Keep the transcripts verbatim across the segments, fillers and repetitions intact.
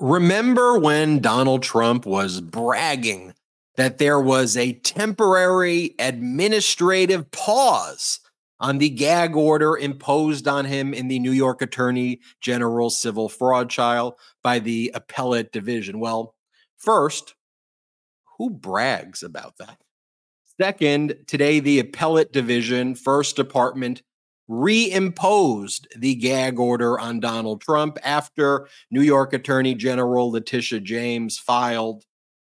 Remember when Donald Trump was bragging that there was a temporary administrative pause on the gag order imposed on him in the New York Attorney General civil fraud trial by the appellate division? Well, first, who brags about that? Second, today the appellate division, first department, reimposed the gag order on Donald Trump after New York Attorney General Letitia James filed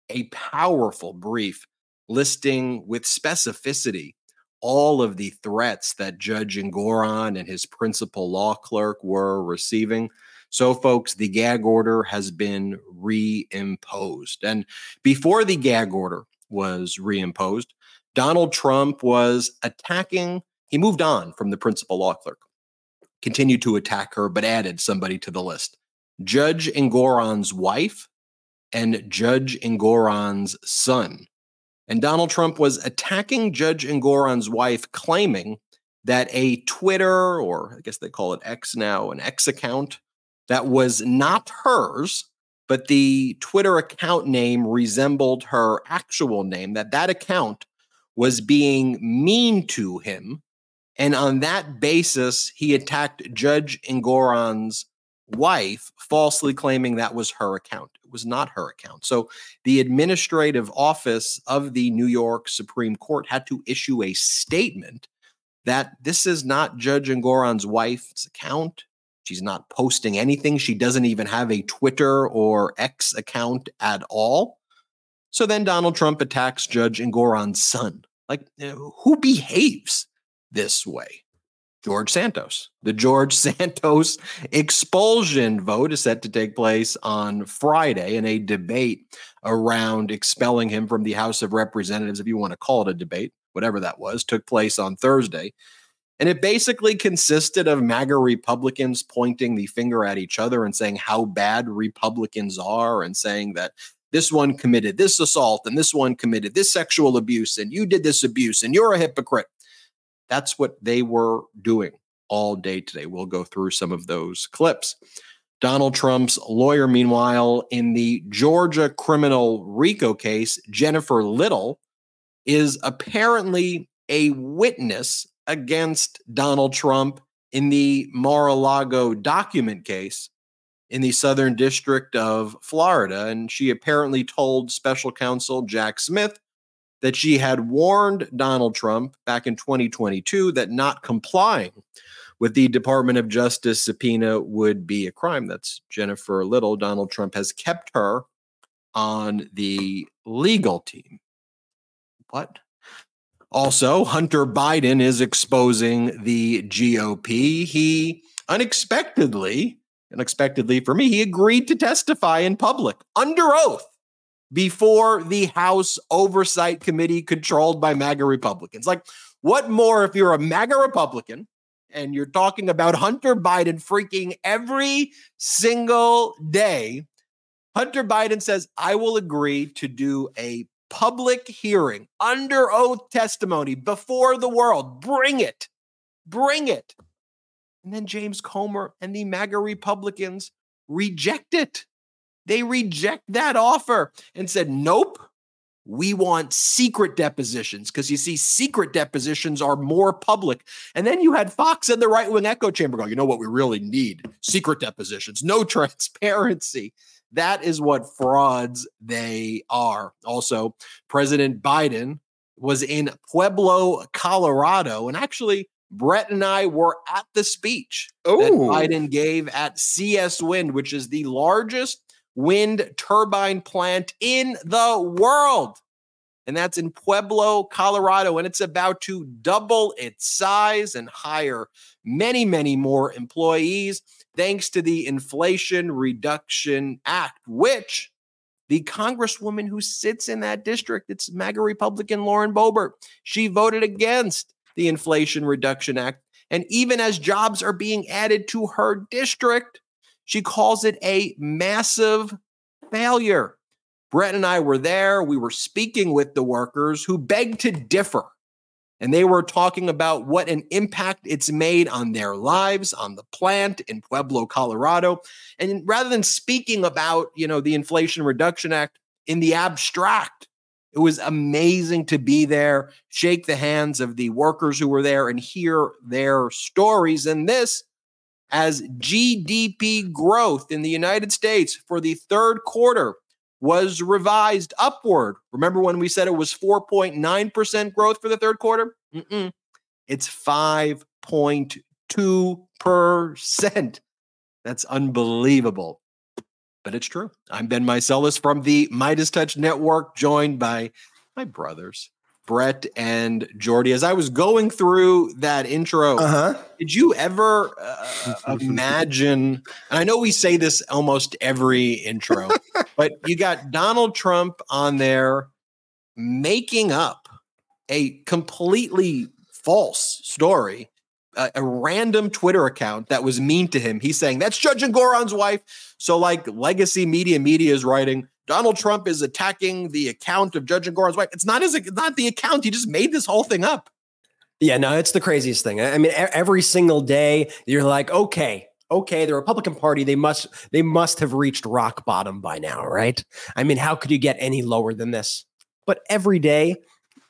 a powerful brief listing with specificity all of the threats that Judge Engoron and his principal law clerk were receiving. So, folks, the gag order has been reimposed. And before the gag order was reimposed, Donald Trump was attacking. He moved on from the principal law clerk, continued to attack her, but added somebody to the list. Judge Engoron's wife and Judge Engoron's son. And Donald Trump was attacking Judge Engoron's wife, claiming that a Twitter, or I guess they call it X now, an X account that was not hers, but the Twitter account name resembled her actual name, that that account was being mean to him. And on that basis, he attacked Judge Engoron's wife, falsely claiming that was her account. It was not her account. So the administrative office of the New York Supreme Court had to issue a statement that this is not Judge Engoron's wife's account. She's not posting anything. She doesn't even have a Twitter or X account at all. So then Donald Trump attacks Judge Engoron's son. Like, who behaves this way? George Santos. The George Santos expulsion vote is set to take place on Friday in a debate around expelling him from the House of Representatives, if you want to call it a debate, whatever that was, took place on Thursday. And it basically consisted of MAGA Republicans pointing the finger at each other and saying how bad Republicans are and saying that this one committed this assault and this one committed this sexual abuse and you did this abuse and you're a hypocrite. That's what they were doing all day today. We'll go through some of those clips. Donald Trump's lawyer, meanwhile, in the Georgia criminal RICO case, Jennifer Little, is apparently a witness against Donald Trump in the Mar-a-Lago document case in the Southern District of Florida. And she apparently told special counsel Jack Smith that she had warned Donald Trump back in twenty twenty-two that not complying with the Department of Justice subpoena would be a crime. That's Jennifer Little. Donald Trump has kept her on the legal team. What? Also, Hunter Biden is exposing the G O P. He unexpectedly, unexpectedly for me, he agreed to testify in public under oath before the House Oversight Committee controlled by MAGA Republicans. Like, what more if you're a MAGA Republican and you're talking about Hunter Biden freaking every single day? Hunter Biden says, I will agree to do a public hearing, under oath testimony before the world. Bring it. Bring it. And then James Comer and the MAGA Republicans reject it. They reject that offer and said, nope, we want secret depositions, because you see, secret depositions are more public. And then you had Fox and the right-wing echo chamber going, you know what we really need? Secret depositions, no transparency. That is what frauds they are. Also, President Biden was in Pueblo, Colorado, and actually Brett and I were at the speech Ooh. that Biden gave at C S Wind, which is the largest wind turbine plant in the world. And that's in Pueblo, Colorado, and it's about to double its size and hire many, many more employees thanks to the Inflation Reduction Act, which the congresswoman who sits in that district, it's MAGA Republican Lauren Boebert, she voted against the Inflation Reduction Act. And even as jobs are being added to her district, she calls it a massive failure. Brett and I were there. We were speaking with the workers who begged to differ And they were talking about what an impact it's made on their lives, on the plant in Pueblo, Colorado. And rather than speaking about, you know, the Inflation Reduction Act in the abstract, it was amazing to be there, shake the hands of the workers who were there and hear their stories. And this, as G D P growth in the United States for the third quarter was revised upward. Remember when we said it was four point nine percent growth for the third quarter? Mm-mm. It's five point two percent. That's unbelievable, but it's true. I'm Ben Mycelis from the Midas Touch Network, joined by my brothers, Brett and Jordy. As I was going through that intro, uh-huh. did you ever uh, imagine, and I know we say this almost every intro, but you got Donald Trump on there making up a completely false story, a, a random Twitter account that was mean to him. He's saying, that's Judge Engoron's wife. So like legacy media, media is writing, Donald Trump is attacking the account of Judge Engoron's wife. It's not his, it's not the account. He just made this whole thing up. Yeah, no, it's the craziest thing. I mean, every single day you're like, okay, okay, the Republican Party, they must, they must have reached rock bottom by now, right? I mean, how could you get any lower than this? But every day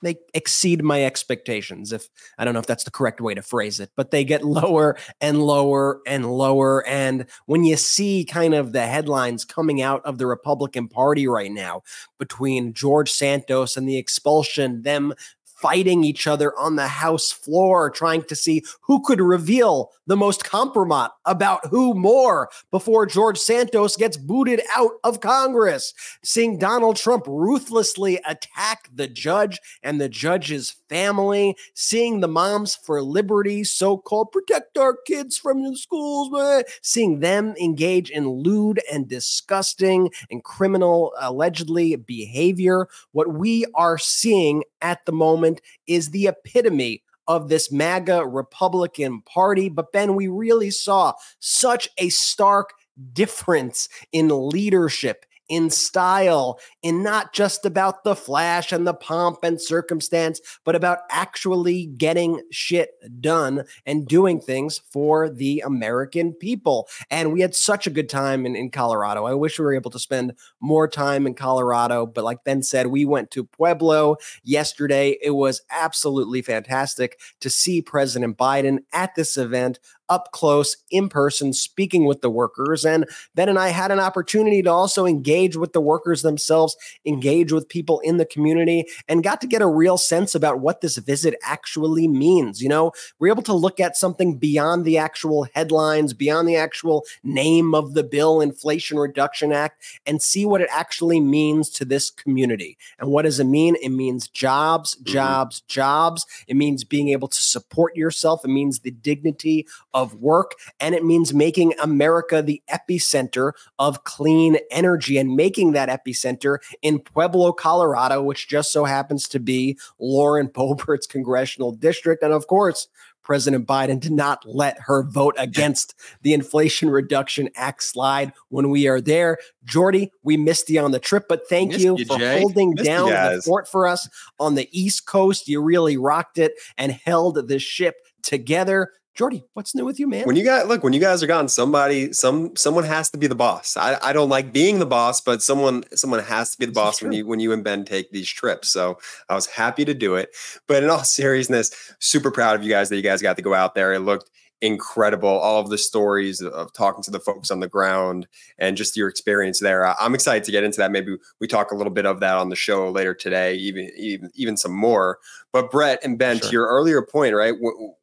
they exceed my expectations. If I don't know if that's the correct way to phrase it, but they get lower and lower and lower. And when you see kind of the headlines coming out of the Republican Party right now, between George Santos and the expulsion, them fighting each other on the House floor, trying to see who could reveal the most compromise about who more before George Santos gets booted out of Congress. Seeing Donald Trump ruthlessly attack the judge and the judge's family. Seeing the Moms for Liberty, so-called protect our kids from the schools. Blah. Seeing them engage in lewd and disgusting and criminal allegedly behavior. What we are seeing at the moment is the epitome of this MAGA Republican Party. But Ben, we really saw such a stark difference in leadership, in style, in not just about the flash and the pomp and circumstance, but about actually getting shit done and doing things for the American people. And we had such a good time in, in Colorado. I wish we were able to spend more time in Colorado, but like Ben said, we went to Pueblo yesterday. It was absolutely fantastic to see President Biden at this event up close, in person, speaking with the workers. And Ben and I had an opportunity to also engage with the workers themselves, engage with people in the community, and got to get a real sense about what this visit actually means. You know, we're able to look at something beyond the actual headlines, beyond the actual name of the bill, Inflation Reduction Act, and see what it actually means to this community. And what does it mean? It means jobs, jobs, jobs. It means being able to support yourself. It means the dignity of of work, and it means making America the epicenter of clean energy and making that epicenter in Pueblo, Colorado, which just so happens to be Lauren Boebert's congressional district. And of course, President Biden did not let her vote against the Inflation Reduction Act slide when we are there. Jordy, we missed you on the trip, but thank missed you for Jay. holding missed down the fort for us on the East Coast. You really rocked it and held the ship together. Jordy, what's new with you, man? When you got look, when you guys are gone, somebody, some, someone has to be the boss. I, I don't like being the boss, but someone, someone has to be the boss when you, when you and Ben take these trips. So I was happy to do it. But in all seriousness, super proud of you guys that you guys got to go out there. It looked incredible. All of the stories of talking to the folks on the ground and just your experience there. I'm excited to get into that. Maybe we talk a little bit of that on the show later today, even, even, even some more. But Brett and Ben, sure. to your earlier point, right?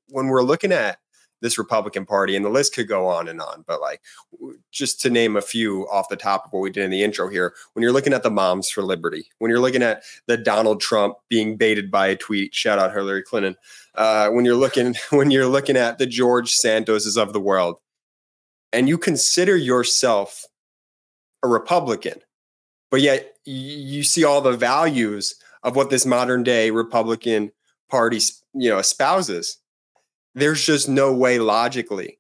When we're looking at this Republican Party, and the list could go on and on, but like just to name a few off the top of what we did in the intro here, when you're looking at the Moms for Liberty, when you're looking at the Donald Trump being baited by a tweet, shout out Hillary Clinton. Uh, when you're looking, when you're looking at the George Santoses of the world, and you consider yourself a Republican, but yet you see all the values of what this modern day Republican Party, you know, espouses. There's just no way logically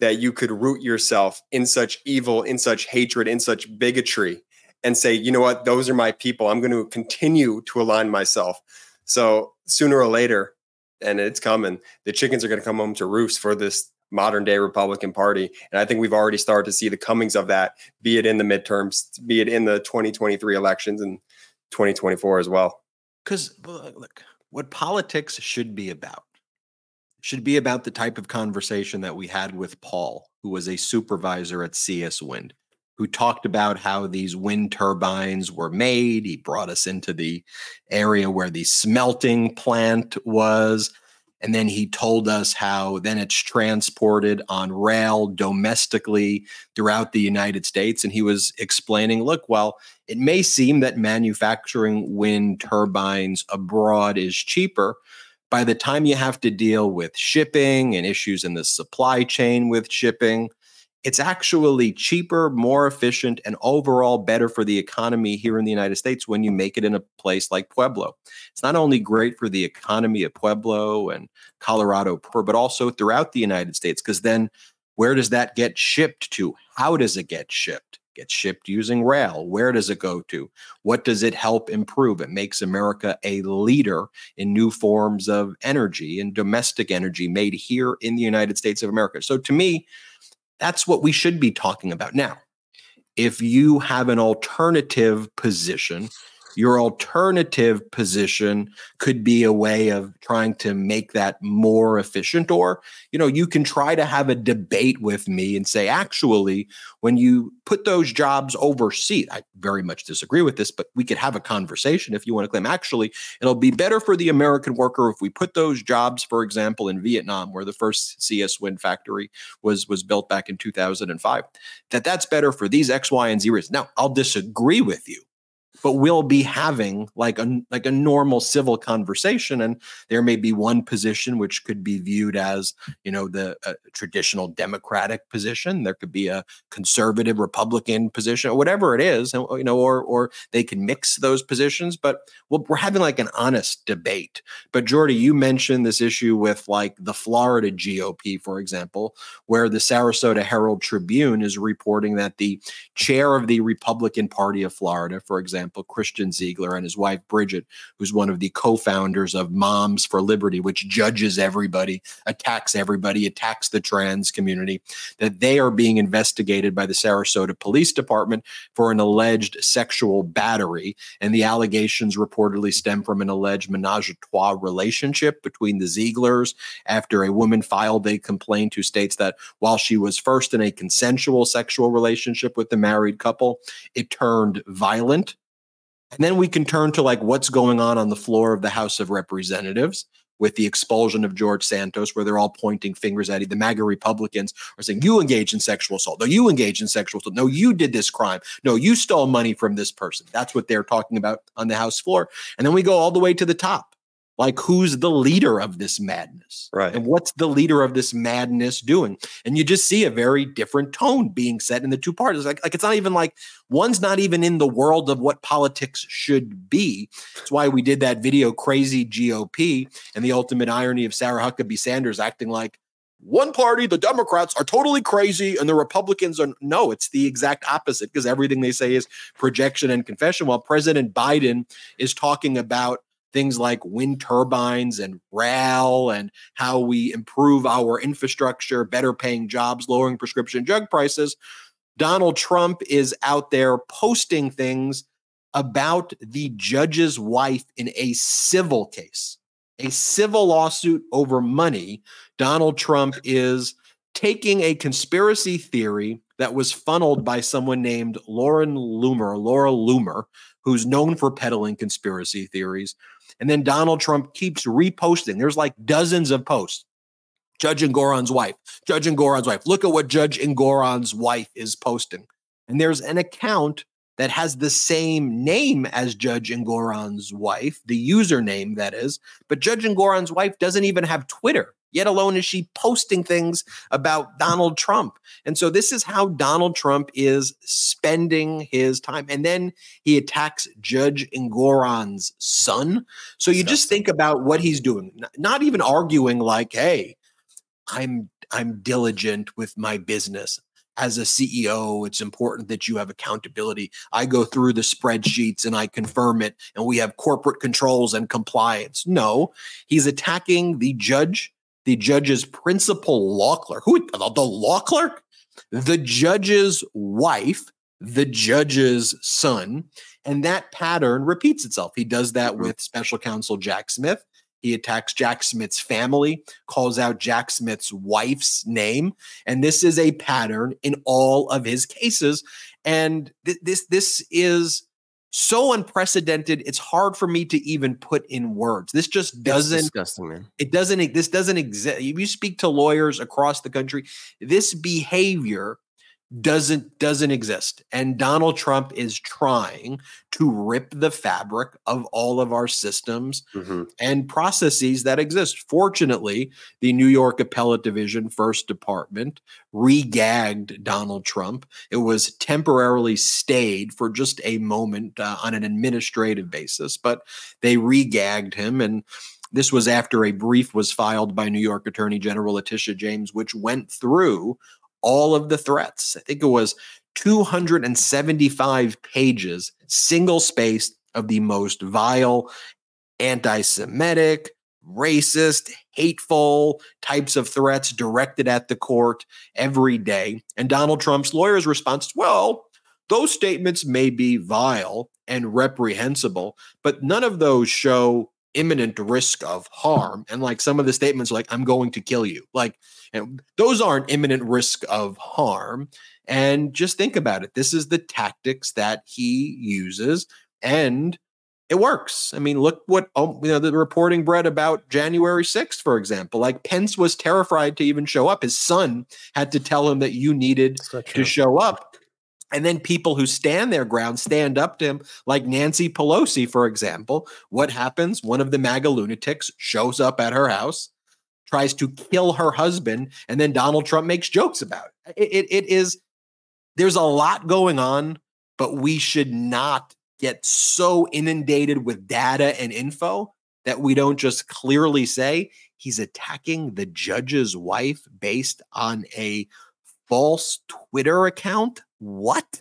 that you could root yourself in such evil, in such hatred, in such bigotry and say, you know what, those are my people. I'm going to continue to align myself. So sooner or later, and it's coming. The chickens are going to come home to roost for this modern day Republican Party. And I think we've already started to see the comings of that, be it in the midterms, be it in the twenty twenty-three elections and twenty twenty-four as well. Because look, what politics should be about, should be about the type of conversation that we had with Paul, who was a supervisor at C S Wind, who talked about how these wind turbines were made. He brought us into the area where the smelting plant was. And then he told us how then it's transported on rail domestically throughout the United States. And he was explaining, look, while it may seem that manufacturing wind turbines abroad is cheaper, by the time you have to deal with shipping and issues in the supply chain with shipping, it's actually cheaper, more efficient, and overall better for the economy here in the United States when you make it in a place like Pueblo. It's not only great for the economy of Pueblo and Colorado, but also throughout the United States, because then where does that get shipped to? How does it get shipped? It gets shipped using rail. Where does it go to? What does it help improve? It makes America a leader in new forms of energy and domestic energy made here in the United States of America. So to me, that's what we should be talking about. Now, if you have an alternative position, your alternative position could be a way of trying to make that more efficient. Or, you know, you can try to have a debate with me and say, actually, when you put those jobs overseas, I very much disagree with this, but we could have a conversation if you want to claim, actually, it'll be better for the American worker if we put those jobs, for example, in Vietnam, where the first C S Wind factory was, was built back in two thousand five, that that's better for these X, Y, and Z reasons. Now, I'll disagree with you, but we'll be having like a like a normal civil conversation. And there may be one position which could be viewed as, you know, the uh, traditional Democratic position. There could be a conservative Republican position or whatever it is, you know, or or they can mix those positions. But we'll, we're having like an honest debate. But Jordy, you mentioned this issue with like the Florida G O P, for example, where the Sarasota Herald Tribune is reporting that the chair of the Republican Party of Florida, for example, Christian Ziegler, and his wife, Bridget, who's one of the co-founders of Moms for Liberty, which judges everybody, attacks everybody, attacks the trans community, that they are being investigated by the Sarasota Police Department for an alleged sexual battery. And the allegations reportedly stem from an alleged menage a trois relationship between the Zieglers after a woman filed a complaint who states that while she was first in a consensual sexual relationship with the married couple, it turned violent. And then we can turn to like what's going on on the floor of the House of Representatives with the expulsion of George Santos, where they're all pointing fingers at him. The MAGA Republicans are saying, you engaged in sexual assault. No, you engaged in sexual assault. No, you did this crime. No, you stole money from this person. That's what they're talking about on the House floor. And then we go all the way to the top. Like, who's the leader of this madness? Right. And what's the leader of this madness doing? And you just see a very different tone being set in the two parties. Like, like it's not even like one's not even in the world of what politics should be. That's why we did that video, Crazy G O P, and the ultimate irony of Sarah Huckabee Sanders acting like one party, the Democrats, are totally crazy and the Republicans are. No, it's the exact opposite, because everything they say is projection and confession, while President Biden is talking about things like wind turbines and rail and how we improve our infrastructure, better paying jobs, lowering prescription drug prices. Donald Trump is out there posting things about the judge's wife in a civil case, a civil lawsuit over money. Donald Trump is taking a conspiracy theory that was funneled by someone named Lauren Loomer, Laura Loomer, who's known for peddling conspiracy theories. And then Donald Trump keeps reposting. There's like dozens of posts. Judge Engoron's wife, Judge Engoron's wife. Look at what Judge Engoron's wife is posting. And there's an account that has the same name as Judge Engoron's wife, the username that is, but Judge Engoron's wife doesn't even have Twitter. Yet alone is she posting things about Donald Trump. And so this is how Donald Trump is spending his time. And then he attacks Judge Engoron's son. So you just think about what he's doing, not even arguing like, hey, I'm I'm diligent with my business. as a C E O, it's important that you have accountability. I go through the spreadsheets and I confirm it, and we have corporate controls and compliance. No, he's attacking the judge, the judge's principal law clerk. Who, the law clerk? The judge's wife, the judge's son, and that pattern repeats itself. He does that with special counsel Jack Smith. He attacks Jack Smith's family, calls out Jack Smith's wife's name. And this is a pattern in all of his cases. And th- this, this is so unprecedented. It's hard for me to even put in words. This just doesn't, it's disgusting, man. It doesn't, this doesn't exist. If you speak to lawyers across the country, this behavior doesn't, doesn't exist. And Donald Trump is trying to rip the fabric of all of our systems mm-hmm. and processes that exist. Fortunately, the New York Appellate Division First Department regagged Donald Trump. It was temporarily stayed for just a moment uh, on an administrative basis, but they regagged him. And this was after a brief was filed by New York Attorney General Letitia James, which went through all of the threats. I think it was two hundred seventy-five pages, single spaced, of the most vile, anti-Semitic, racist, hateful types of threats directed at the court every day. And Donald Trump's lawyer's response, well, those statements may be vile and reprehensible, but none of those show imminent risk of harm. And like some of the statements are like, I'm going to kill you. Like, and those aren't imminent risk of harm. And just think about it. This is the tactics that he uses, and it works. I mean, look what, you know, the reporting, Brett, about January sixth, for example. Like, Pence was terrified to even show up. His son had to tell him that you needed to show up. And then people who stand their ground stand up to him, like Nancy Pelosi, for example. What happens? One of the MAGA lunatics shows up at her house, tries to kill her husband, and then Donald Trump makes jokes about it. It, it, it is, there's a lot going on, but we should not get so inundated with data and info that we don't just clearly say he's attacking the judge's wife based on a false Twitter account. What?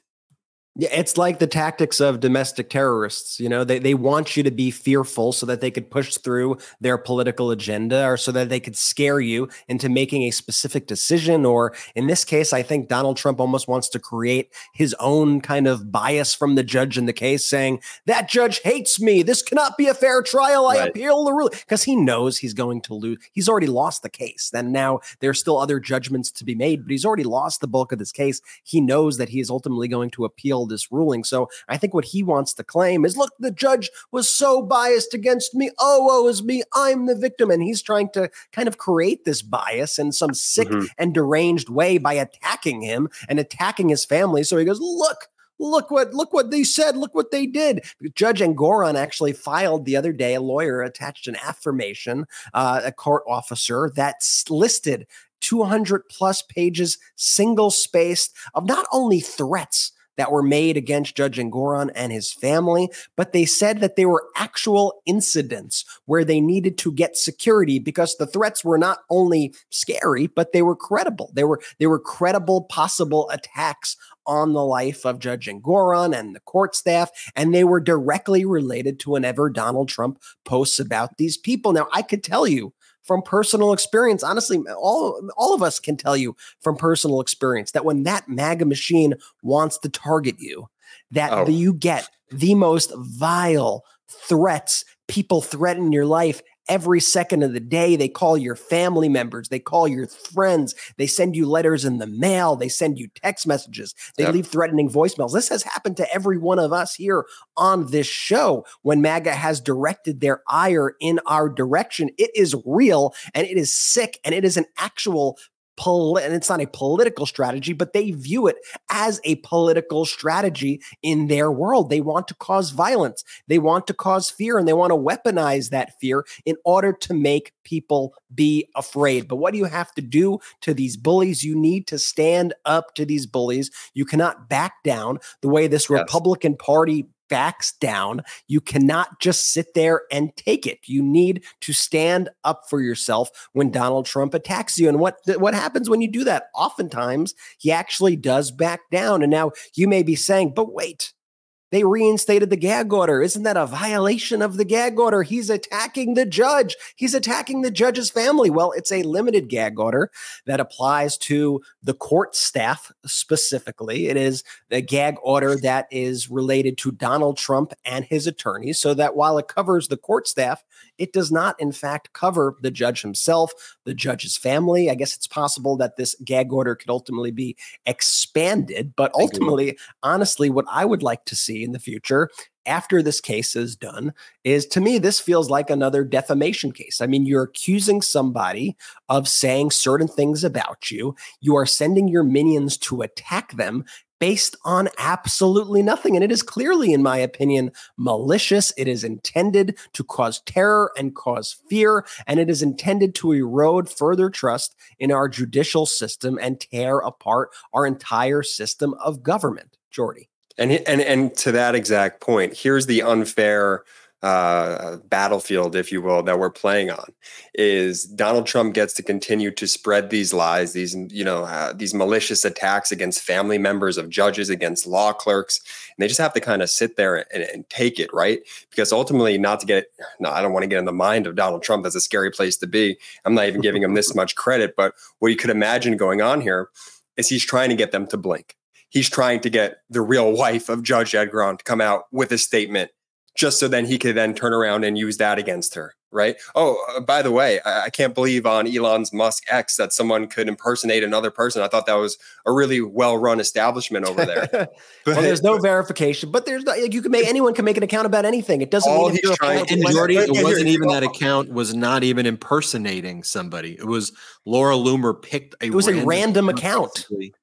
Yeah, it's like the tactics of domestic terrorists. You know, they, they want you to be fearful so that they could push through their political agenda, or so that they could scare you into making a specific decision. Or in this case, I think Donald Trump almost wants to create his own kind of bias from the judge in the case, saying that judge hates me. This cannot be a fair trial. I right. appeal the ruling, because he knows he's going to lose. He's already lost the case. Then now there's still other judgments to be made, but he's already lost the bulk of this case. He knows that he is ultimately going to appeal this ruling. So I think what he wants to claim is, look, the judge was so biased against me. Oh, woe is me. I'm the victim. And he's trying to kind of create this bias in some sick mm-hmm. and deranged way by attacking him and attacking his family. So he goes, look, Look what look what they said. Look what they did. Judge Engoron actually filed the other day, a lawyer attached an affirmation, uh, a court officer, that's listed two hundred plus pages, single spaced, of not only threats that were made against Judge Engoron and his family, but they said that they were actual incidents where they needed to get security, because the threats were not only scary, but they were credible. They were they were credible possible attacks on the life of Judge Engoron and the court staff, and they were directly related to whenever Donald Trump posts about these people. Now, I could tell you from personal experience, honestly, all, all of us can tell you from personal experience that when that MAGA machine wants to target you, that oh. you get the most vile threats. People threaten your life every second of the day. They call your family members. They call your friends. They send you letters in the mail. They send you text messages. They yep. leave threatening voicemails. This has happened to every one of us here on this show when MAGA has directed their ire in our direction. It is real, and it is sick, and it is an actual Poli- and it's not a political strategy, but they view it as a political strategy in their world. They want to cause violence. They want to cause fear, and they want to weaponize that fear in order to make people be afraid. But what do you have to do to these bullies? You need to stand up to these bullies. You cannot back down the way this Yes. Republican Party facts down. You cannot just sit there and take it. You need to stand up for yourself when Donald Trump attacks you. And what, what happens when you do that? Oftentimes, he actually does back down. And now you may be saying, but wait, they reinstated the gag order. Isn't that a violation of the gag order? He's attacking the judge. He's attacking the judge's family. Well, it's a limited gag order that applies to the court staff specifically. It is a gag order that is related to Donald Trump and his attorneys, so that while it covers the court staff, it does not, in fact, cover the judge himself, the judge's family. I guess it's possible that this gag order could ultimately be expanded. But ultimately, honestly, what I would like to see in the future, after this case is done, is, to me, this feels like another defamation case. I mean, you're accusing somebody of saying certain things about you. You are sending your minions to attack them based on absolutely nothing. And it is clearly, in my opinion, malicious. It is intended to cause terror and cause fear, and it is intended to erode further trust in our judicial system and tear apart our entire system of government. Jordy. And, and and to that exact point, here's the unfair uh, battlefield, if you will, that we're playing on, is Donald Trump gets to continue to spread these lies, these, you know, uh, these malicious attacks against family members of judges, against law clerks. And they just have to kind of sit there and, and take it, right? Because ultimately, not to get, no, I don't want to get in the mind of Donald Trump. That's a scary place to be. I'm not even giving him this much credit. But what you could imagine going on here is he's trying to get them to blink. He's trying to get the real wife of Judge Engoron to come out with a statement, just so then he could then turn around and use that against her, right? Oh, by the way, I, I can't believe on Elon's Musk X that someone could impersonate another person. I thought that was a really well-run establishment over there. But, well, there's no verification, but there's no, you can make anyone can make an account about anything. It doesn't all mean he's trying. And Jordy, it wasn't even that account was not even impersonating somebody. It was Laura Loomer picked a. It was random a random account. Basically.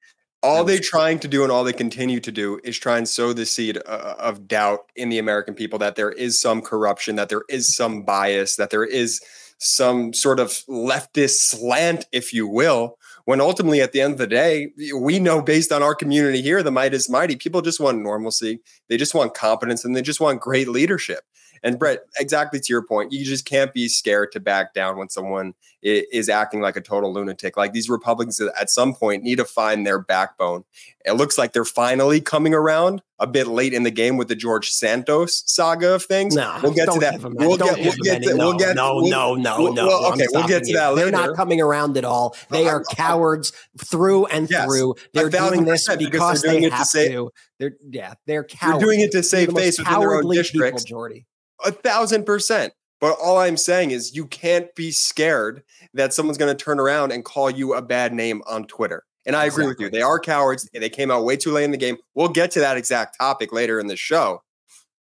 All they're trying to do and all they continue to do is try and sow the seed uh, of doubt in the American people that there is some corruption, that there is some bias, that there is some sort of leftist slant, if you will, when ultimately at the end of the day, we know based on our community here, the Midas Mighty, people just want normalcy. They just want competence and they just want great leadership. And Brett, exactly to your point, you just can't be scared to back down when someone is acting like a total lunatic. Like these Republicans at some point need to find their backbone. It looks like they're finally coming around a bit late in the game with the George Santos saga of things. No, we'll get to that. We'll get, we'll get to, no, we'll get, no, we'll, no, no, we'll, no. Well, okay, we'll get to you. that later. They're not coming around at all. They well, are I'm, cowards I'm, through and yes, through. They're doing this because doing they have to. Say, to. They're, yeah, they're cowards. They're doing it to save face within their own districts. Jordy. A thousand percent. But all I'm saying is you can't be scared that someone's going to turn around and call you a bad name on Twitter. And I exactly. agree with you. They are cowards. They came out way too late in the game. We'll get to that exact topic later in the show.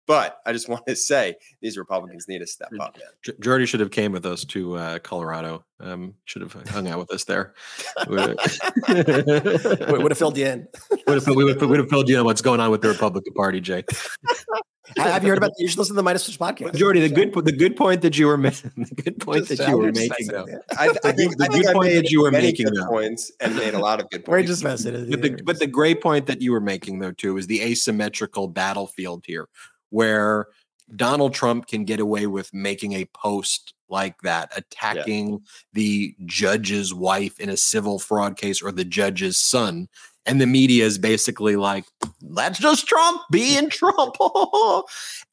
But I just want to say these Republicans need to step up. J- Jordy should have came with us to uh, Colorado. Um, should have hung out with us there. We would have filled you in. would have, we would have filled you in what's going on with the Republican Party, Jay. Have you heard about the, you should listen to the Midas Touch podcast. Jordy, the good the good point that you were making, the good point just that you were making, though. I, I think the I good think point that you were making, though. Points and made a lot of good points. We're just messing it. But the, but the great point that you were making, though, too, is the asymmetrical battlefield here, where Donald Trump can get away with making a post like that, attacking yeah. the judge's wife in a civil fraud case or the judge's son. And the media is basically like, that's just Trump being Trump.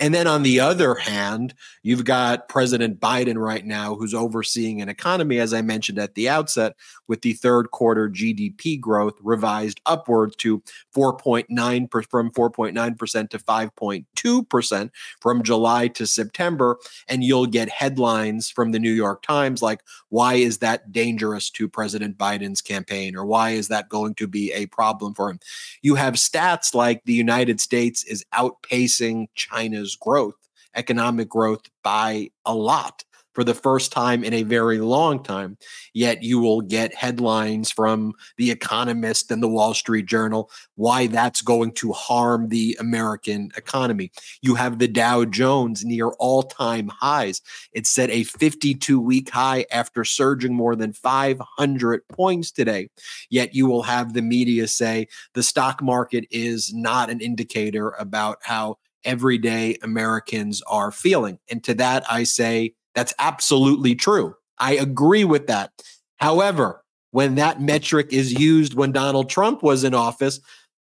And then on the other hand, you've got President Biden right now, who's overseeing an economy, as I mentioned at the outset, with the third quarter G D P growth revised upward to four point nine from four point nine percent to five point two percent from July to September. And you'll get headlines from the New York Times like, why is that dangerous to President Biden's campaign? Or why is that going to be a problem? problem for him. You have stats like the United States is outpacing China's growth, economic growth by a lot for the first time in a very long time. Yet you will get headlines from The Economist and The Wall Street Journal, why that's going to harm the American economy. You have the Dow Jones near all-time highs. It set a fifty-two-week high after surging more than five hundred points today. Yet you will have the media say the stock market is not an indicator about how everyday Americans are feeling. And to that, I say that's absolutely true. I agree with that. However, when that metric is used when Donald Trump was in office,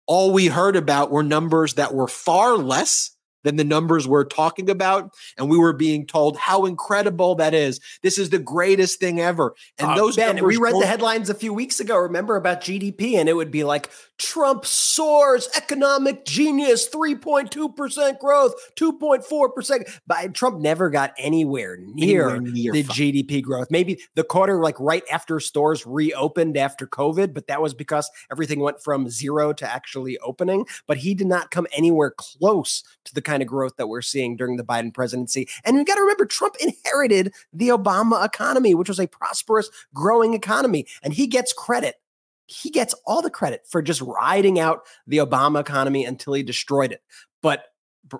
all we heard about were numbers that were far less than the numbers we're talking about. And we were being told how incredible that is. This is the greatest thing ever. And uh, those Ben, numbers- we read the headlines a few weeks ago, remember, about G D P, and it would be like, Trump soars, economic genius, three point two percent growth, two point four percent. But Trump never got anywhere near, anywhere near the five. G D P growth. Maybe the quarter, like right after stores reopened after COVID, but that was because everything went from zero to actually opening. But he did not come anywhere close to the kind of growth that we're seeing during the Biden presidency. And you got to remember, Trump inherited the Obama economy, which was a prosperous, growing economy. And he gets credit. He gets all the credit for just riding out the Obama economy until he destroyed it. But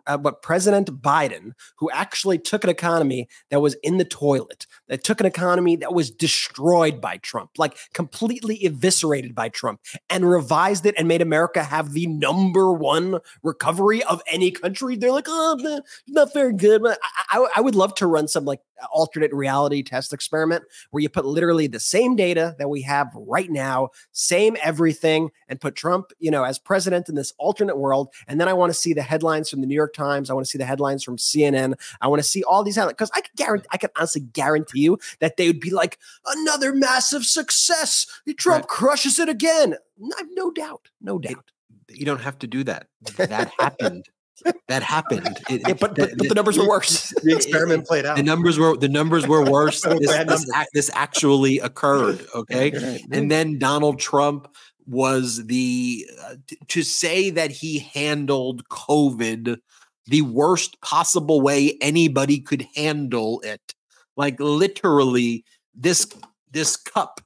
uh, but President Biden, who actually took an economy that was in the toilet, that took an economy that was destroyed by Trump, like completely eviscerated by Trump, and revised it and made America have the number one recovery of any country. They're like, oh, not very good. I, I, I would love to run some like alternate reality test experiment where you put literally the same data that we have right now, same everything, and put Trump, you know, as president in this alternate world. And then I want to see the headlines from the New York Times. I want to see the headlines from C N N. I want to see all these headlines, because I can guarantee, I can honestly guarantee you that they would be like, another massive success. Trump right. crushes it again. I've no doubt. No doubt. It, you don't have to do that. That happened. That happened. It, yeah, but, the, but, but the numbers were worse. The experiment played out. The numbers were the numbers were worse. This, this, this actually occurred. Okay, right. And then Donald Trump was the uh, t- to say that he handled COVID the worst possible way anybody could handle it. Like literally, this this cup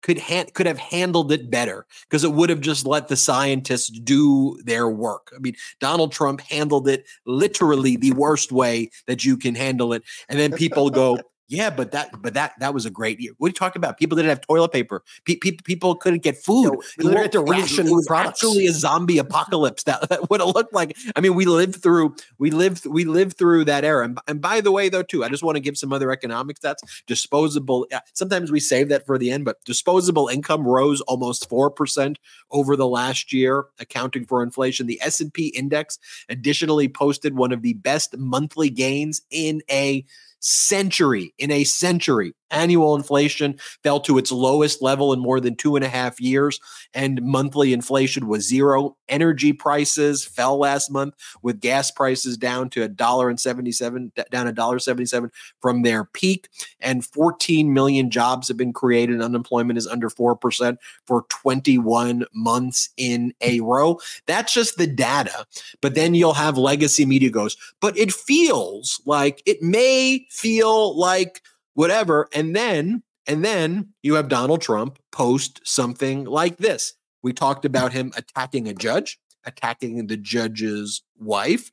could hand could have handled it better, because it would have just let the scientists do their work. I mean, Donald Trump handled it literally the worst way that you can handle it. And then people go, yeah, but that but that that was a great year. What are you talking about? People didn't have toilet paper. Pe- pe- people couldn't get food. No, we had to ration it was products. Actually a zombie apocalypse that, that would have looked like. I mean, we lived through we lived we lived through that era. And, and by the way, though, too, I just want to give some other economic stats. Disposable. Sometimes we save that for the end, but disposable income rose almost four percent over the last year, accounting for inflation. The S and P index additionally posted one of the best monthly gains in a century. In a century, annual inflation fell to its lowest level in more than two and a half years, and monthly inflation was zero. Energy prices fell last month, with gas prices down to a dollar and seventy-seven, down a dollar seventy-seven from their peak. And fourteen million jobs have been created. Unemployment is under four percent for twenty-one months in a row. That's just the data. But then you'll have legacy media goes, but it feels like it may. feel like whatever. And then, and then you have Donald Trump post something like this. We talked about him attacking a judge, attacking the judge's wife,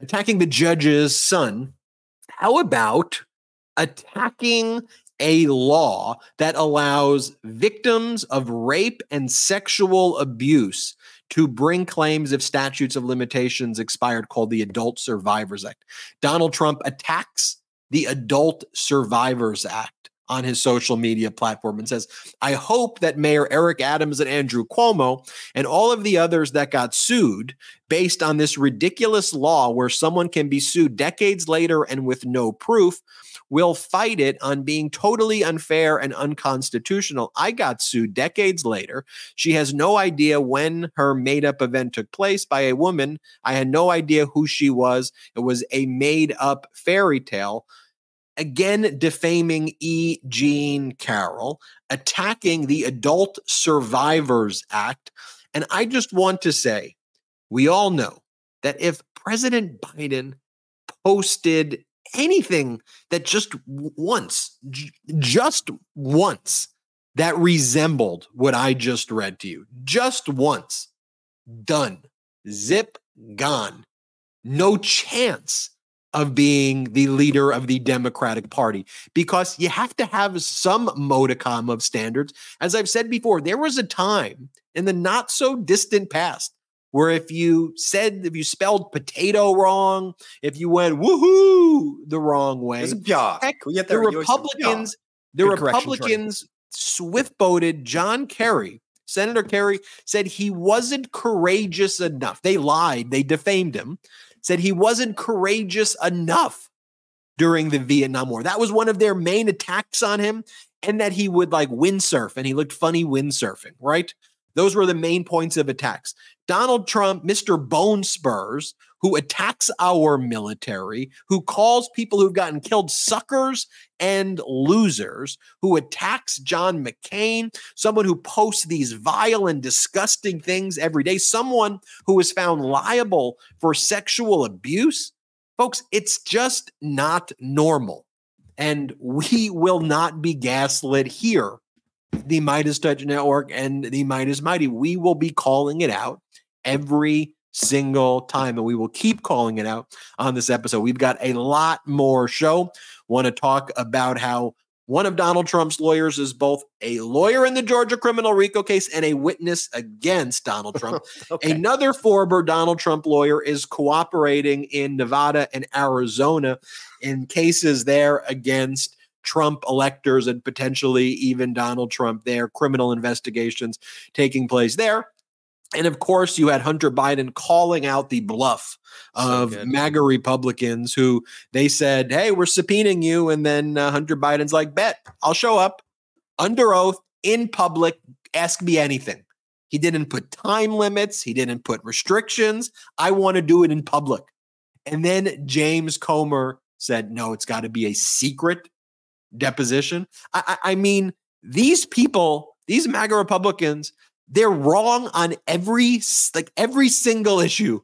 attacking the judge's son. How about attacking a law that allows victims of rape and sexual abuse to bring claims if statutes of limitations expired, called the Adult Survivors Act? Donald Trump attacks the Adult Survivors Act on his social media platform and says, I hope that Mayor Eric Adams and Andrew Cuomo and all of the others that got sued based on this ridiculous law where someone can be sued decades later and with no proof will fight it on being totally unfair and unconstitutional. I got sued decades later. She has no idea when her made-up event took place by a woman. I had no idea who she was. It was a made-up fairy tale. Again, defaming E. Jean Carroll, attacking the Adult Survivors Act. And I just want to say, we all know that if President Biden posted anything that just once, j- just once, that resembled what I just read to you, just once, done, zip, gone, no chance of being the leader of the Democratic Party, because you have to have some modicum of standards. As I've said before, there was a time in the not so distant past where if you said, if you spelled potato wrong, if you went woohoo the wrong way, heck, the Republicans, the Republicans swift boated John Kerry. Senator Kerry said he wasn't courageous enough. They lied. They defamed him. Said he wasn't courageous enough during the Vietnam War. That was one of their main attacks on him, and that he would like windsurf and he looked funny windsurfing, right? Those were the main points of attacks. Donald Trump, Mister Bone Spurs, who attacks our military, who calls people who've gotten killed suckers and losers, who attacks John McCain, someone who posts these vile and disgusting things every day, someone who is found liable for sexual abuse. Folks, it's just not normal. And we will not be gaslit here. The Midas Touch Network and the Midas Mighty, we will be calling it out every single time, and we will keep calling it out on this episode. We've got a lot more show. Want to talk about how one of Donald Trump's lawyers is both a lawyer in the Georgia criminal RICO case and a witness against Donald Trump. Okay. Another former Donald Trump lawyer is cooperating in Nevada and Arizona in cases there against Trump electors and potentially even Donald Trump there, criminal investigations taking place there. And of course, you had Hunter Biden calling out the bluff of so MAGA Republicans who they said, hey, we're subpoenaing you. And then uh, Hunter Biden's like, bet, I'll show up under oath in public. Ask me anything. He didn't put time limits. He didn't put restrictions. I want to do it in public. And then James Comer said, no, it's got to be a secret deposition. I, I, I mean, these people, these MAGA Republicans, they're wrong on every, like every single issue,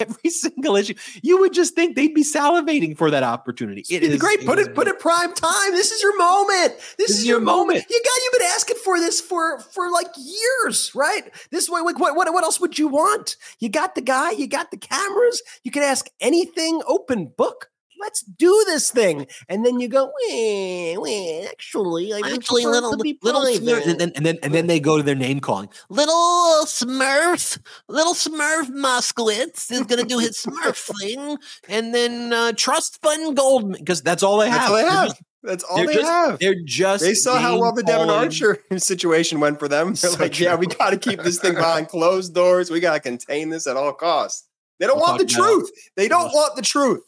every single issue. You would just think they'd be salivating for that opportunity. It is great. Put it, put it prime time. This is your moment. This, this is, is your moment. moment. You got, you've been asking for this for, for like years, right? This way, like, what, what, what else would you want? You got the guy, you got the cameras, you can ask anything, open book. Let's do this thing. And then you go, wait, wait, actually, I actually little, little Smurf. And then, and then, and then they go to their name calling. Little Smurf, little Smurf Moskowitz is going to do his Smurf thing. And then uh, Trust Fund Goldman, because that's all they have. That's all they have. That's all they're they just, have. They're just. They saw how well the Devin Archer situation went for them. They're so like, true. yeah, we got to keep this thing behind closed doors. We got to contain this at all costs. They don't we'll want the truth. Out. They don't we'll want the truth.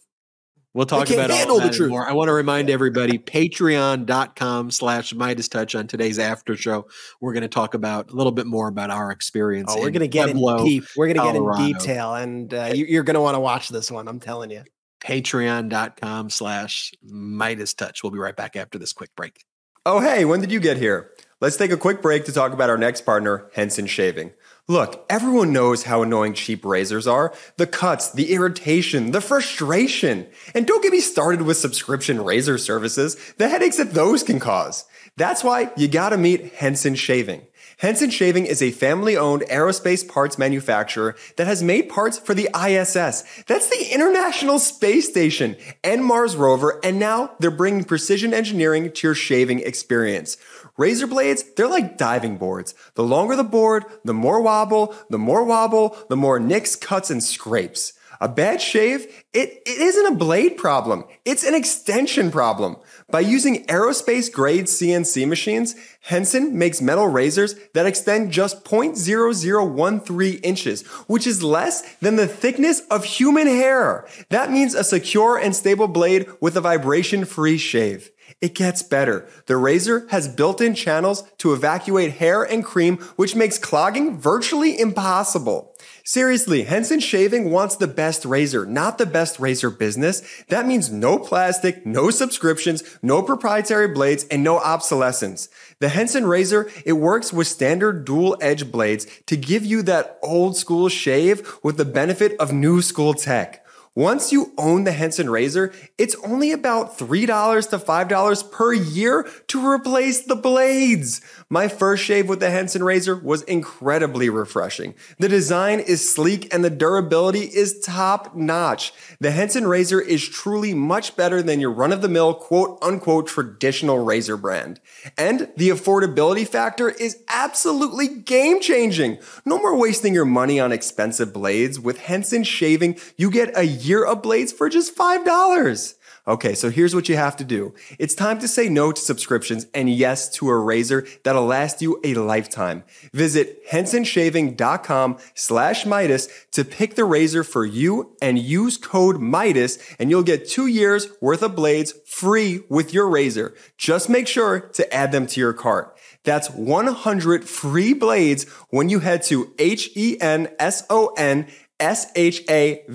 We'll talk about all that and more. I want to remind everybody, patreon.com slash Midas Touch on today's after show. We're going to talk about a little bit more about our experience. Oh, we're going to get in deep. We're going to get in detail, and uh, you're going to want to watch this one. I'm telling you. Patreon.com slash Midas Touch. We'll be right back after this quick break. Oh, hey, when did you get here? Let's take a quick break to talk about our next partner, Henson Shaving. Look, everyone knows how annoying cheap razors are. The cuts, the irritation, the frustration. And don't get me started with subscription razor services, the headaches that those can cause. That's why you gotta meet Henson Shaving. Henson Shaving is a family-owned aerospace parts manufacturer that has made parts for the I S S. That's the International Space Station and Mars rover, and now they're bringing precision engineering to your shaving experience. Razor blades, they're like diving boards. The longer the board, the more wobble, the more wobble, the more nicks, cuts, and scrapes. A bad shave, it, it isn't a blade problem. It's an extension problem. By using aerospace-grade C N C machines, Henson makes metal razors that extend just zero point zero zero one three inches, which is less than the thickness of human hair. That means a secure and stable blade with a vibration-free shave. It gets better. The razor has built-in channels to evacuate hair and cream, which makes clogging virtually impossible. Seriously, Henson Shaving wants the best razor, not the best razor business. That means no plastic, no subscriptions, no proprietary blades, and no obsolescence. The Henson razor, it works with standard dual-edge blades to give you that old-school shave with the benefit of new-school tech. Once you own the Henson razor, it's only about three dollars to five dollars per year to replace the blades. My first shave with the Henson razor was incredibly refreshing. The design is sleek and the durability is top notch. The Henson razor is truly much better than your run-of-the-mill, quote unquote, traditional razor brand. And the affordability factor is absolutely game-changing. No more wasting your money on expensive blades. With Henson shaving, you get a year of blades for just five dollars. Okay, so here's what you have to do. It's time to say no to subscriptions and yes to a razor that'll last you a lifetime. Visit hensonshaving.com slash Midas to pick the razor for you and use code Midas and you'll get two years worth of blades free with your razor. Just make sure to add them to your cart. That's one hundred free blades when you head to H E N S O N S-H-A-V-I-N-G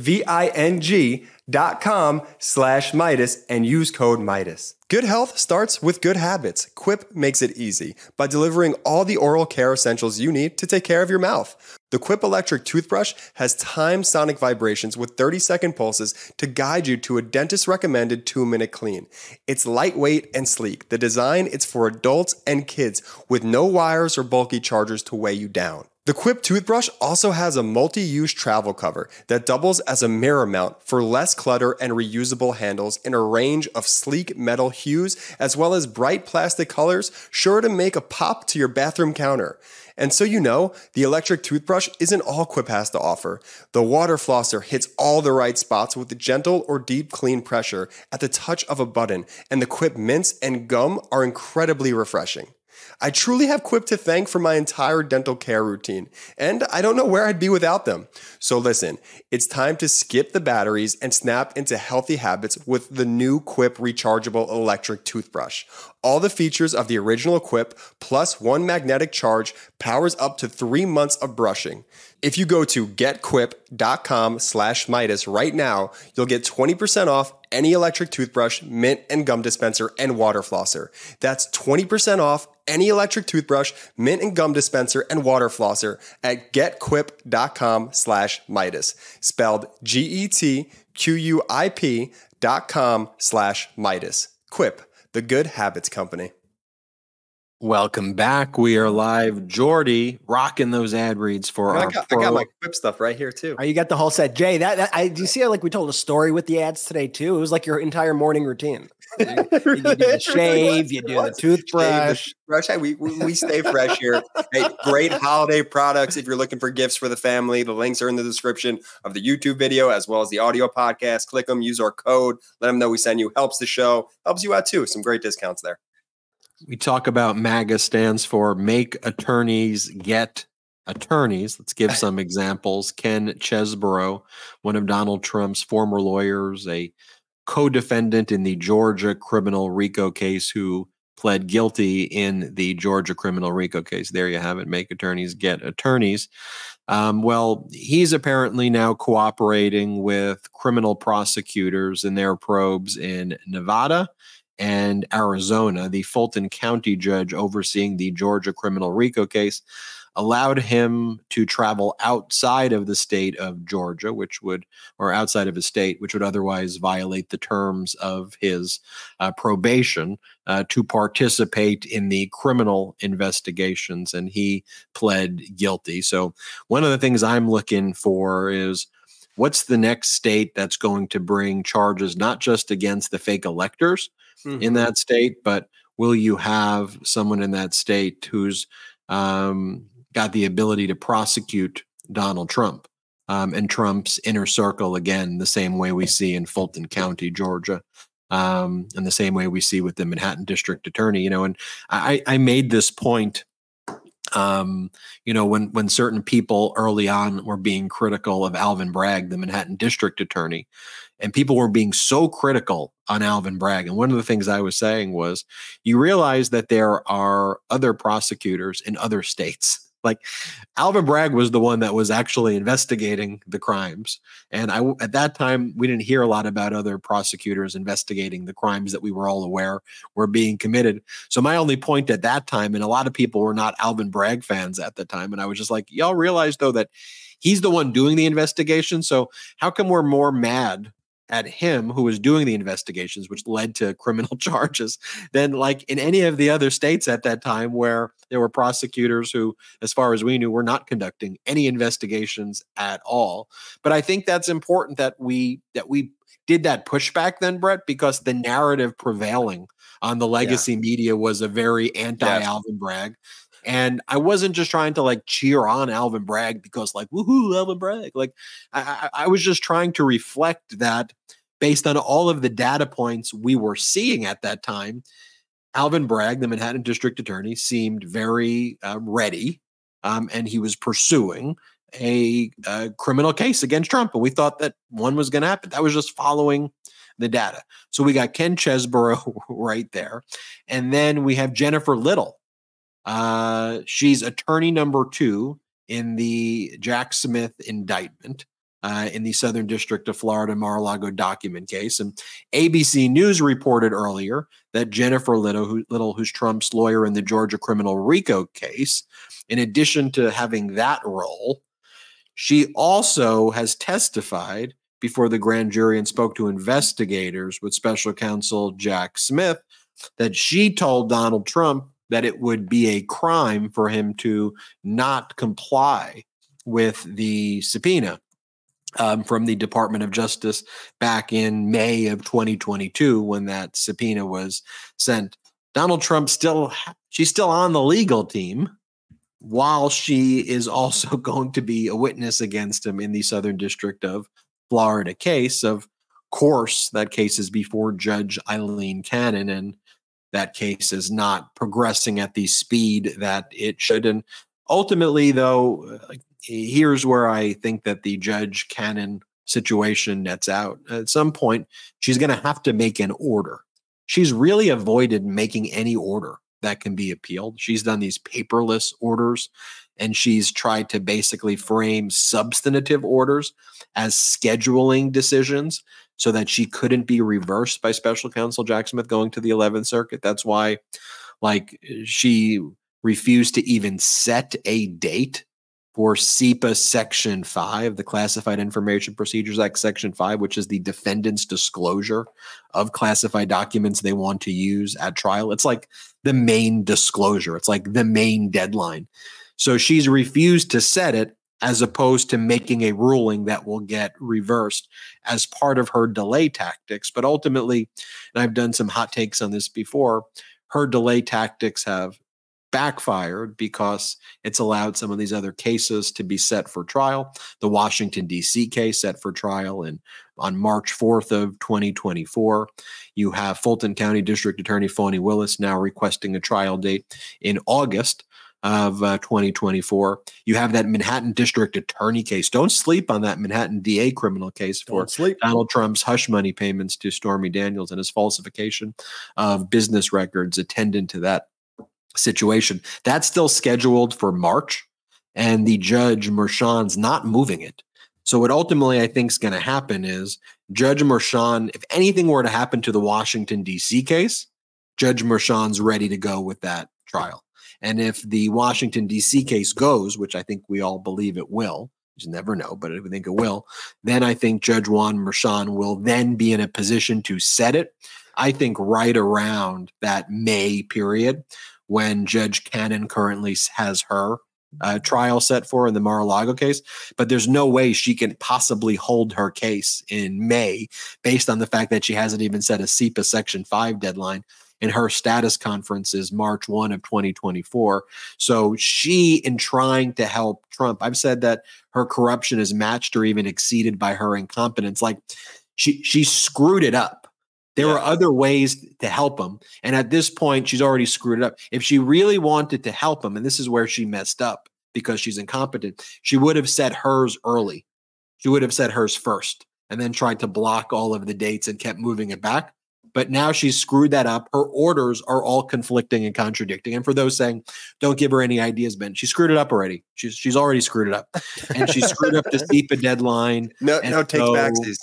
dot com slash Midas and use code Midas. Good health starts with good habits. Quip makes it easy by delivering all the oral care essentials you need to take care of your mouth. The Quip electric toothbrush has timed sonic vibrations with thirty-second pulses to guide you to a dentist-recommended two-minute clean. It's lightweight and sleek. The design is for adults and kids with no wires or bulky chargers to weigh you down. The Quip toothbrush also has a multi-use travel cover that doubles as a mirror mount for less clutter and reusable handles in a range of sleek metal hues as well as bright plastic colors, sure to make a pop to your bathroom counter. And so you know, the electric toothbrush isn't all Quip has to offer. The water flosser hits all the right spots with the gentle or deep clean pressure at the touch of a button, and the Quip mints and gum are incredibly refreshing. I truly have Quip to thank for my entire dental care routine, and I don't know where I'd be without them. So listen, it's time to skip the batteries and snap into healthy habits with the new Quip rechargeable electric toothbrush. All the features of the original Quip, plus one magnetic charge, powers up to three months of brushing. If you go to getquip.com slash Midas right now, you'll get twenty percent off any electric toothbrush, mint and gum dispenser, and water flosser. That's twenty percent off any electric toothbrush, mint and gum dispenser, and water flosser at getquip.com slash Midas. Spelled G-E-T-Q-U-I-P dot com slash Midas. Quip, the Good Habits Company. Welcome back. We are live. Jordy rocking those ad reads for I our. Got, I got my Quip stuff right here too. Oh, you got the whole set, Jay. That, that I do you see how like we told a story with the ads today too. It was like your entire morning routine. You, you, you do the shave, you do the toothbrush. Fresh. Hey, we, we we stay fresh here. Hey, great holiday products. If you're looking for gifts for the family, the links are in the description of the YouTube video as well as the audio podcast. Click them. Use our code. Let them know we send you. Helps the show. Helps you out too. Some great discounts there. We talk about MAGA stands for Make Attorneys Get Attorneys. Let's give some examples. Ken Chesbrough, one of Donald Trump's former lawyers, a co-defendant in the Georgia criminal RICO case, who pled guilty in the Georgia criminal RICO case. There you have it. Make attorneys get attorneys. Um, well, he's apparently now cooperating with criminal prosecutors in their probes in Nevada and Arizona. The Fulton County judge overseeing the Georgia criminal RICO case allowed him to travel outside of the state of Georgia, which would, or outside of his state, which would otherwise violate the terms of his uh, probation uh, to participate in the criminal investigations. And he pled guilty. So one of the things I'm looking for is, what's the next state that's going to bring charges, not just against the fake electors, mm-hmm. in that state, but will you have someone in that state who's um, got the ability to prosecute Donald Trump um, and Trump's inner circle again, the same way we see in Fulton County, Georgia, um, and the same way we see with the Manhattan District Attorney. You know, and I, I made this point, um, you know, when when certain people early on were being critical of Alvin Bragg, the Manhattan District Attorney. And people were being so critical on Alvin Bragg. And one of the things I was saying was, you realize that there are other prosecutors in other states Like, Alvin Bragg was the one that was actually investigating the crimes. And I, at that time, we didn't hear a lot about other prosecutors investigating the crimes that we were all aware were being committed. So my only point at that time, and a lot of people were not Alvin Bragg fans at the time, and I was just like, y'all realize, though, that he's the one doing the investigation. So how come we're more mad at him, who was doing the investigations, which led to criminal charges, than like in any of the other states at that time where there were prosecutors who, as far as we knew, were not conducting any investigations at all? But I think that's important that we that we did that pushback then, Brett, because the narrative prevailing on the legacy yeah. media was a very anti-Alvin yeah. Bragg. And I wasn't just trying to like cheer on Alvin Bragg because like, woohoo, Alvin Bragg. Like I, I was just trying to reflect that based on all of the data points we were seeing at that time, Alvin Bragg, the Manhattan District Attorney, seemed very uh, ready um, and he was pursuing a, a criminal case against Trump. And we thought that one was going to happen. That was just following the data. So we got Ken Chesborough right there. And then we have Jennifer Little. Uh, she's attorney number two in the Jack Smith indictment uh, in the Southern District of Florida Mar-a-Lago document case. And A B C News reported earlier that Jennifer Little, who, Little, who's Trump's lawyer in the Georgia criminal RICO case, in addition to having that role, she also has testified before the grand jury and spoke to investigators with special counsel Jack Smith that she told Donald Trump that it would be a crime for him to not comply with the subpoena um, from the Department of Justice back in May of twenty twenty-two when that subpoena was sent. Donald Trump still, she's still on the legal team while she is also going to be a witness against him in the Southern District of Florida case. Of course, that case is before Judge Eileen Cannon, and that case is not progressing at the speed that it should. And ultimately, though, here's where I think that the Judge Cannon situation nets out. At some point, she's going to have to make an order. She's really avoided making any order that can be appealed. She's done these paperless orders, and she's tried to basically frame substantive orders as scheduling decisions so that she couldn't be reversed by special counsel Jack Smith going to the eleventh Circuit. That's why, like, she refused to even set a date for SEPA Section five, the Classified Information Procedures Act Section five, which is the defendant's disclosure of classified documents they want to use at trial. It's like the main disclosure. It's like the main deadline. So she's refused to set it, as opposed to making a ruling that will get reversed as part of her delay tactics. But ultimately, and I've done some hot takes on this before, her delay tactics have backfired because it's allowed some of these other cases to be set for trial. The Washington, D C case set for trial in, on March fourth of twenty twenty-four. You have Fulton County District Attorney Phony Willis now requesting a trial date in August of uh, twenty twenty-four. You have that Manhattan District Attorney case. Don't sleep on that Manhattan D A criminal case for Donald Trump's hush money payments to Stormy Daniels and his falsification of business records attendant to that situation. That's still scheduled for March, and the judge Mershon's not moving it. So what ultimately I think is going to happen is Judge Mershon, if anything were to happen to the Washington, D C case, Judge Mershon's ready to go with that trial. And if the Washington, D C case goes, which I think we all believe it will, you never know, but if we think it will, then I think Judge Juan Mershon will then be in a position to set it, I think, right around that May period when Judge Cannon currently has her uh, trial set for in the Mar-a-Lago case. But there's no way she can possibly hold her case in May based on the fact that she hasn't even set a SEPA Section five deadline. And her status conference is March first of twenty twenty-four. So she, in trying to help Trump, I've said that her corruption is matched or even exceeded by her incompetence. Like she, she screwed it up. There yeah. were other ways to help him. And at this point, she's already screwed it up. If she really wanted to help him, and this is where she messed up because she's incompetent, she would have said hers early. She would have said hers first and then tried to block all of the dates and kept moving it back. but now she's screwed that up. Her orders are all conflicting and contradicting. And for those saying, don't give her any ideas, Ben, she screwed it up already. She's she's already screwed it up. And she screwed up the S E P A deadline. No, and no take so backsies.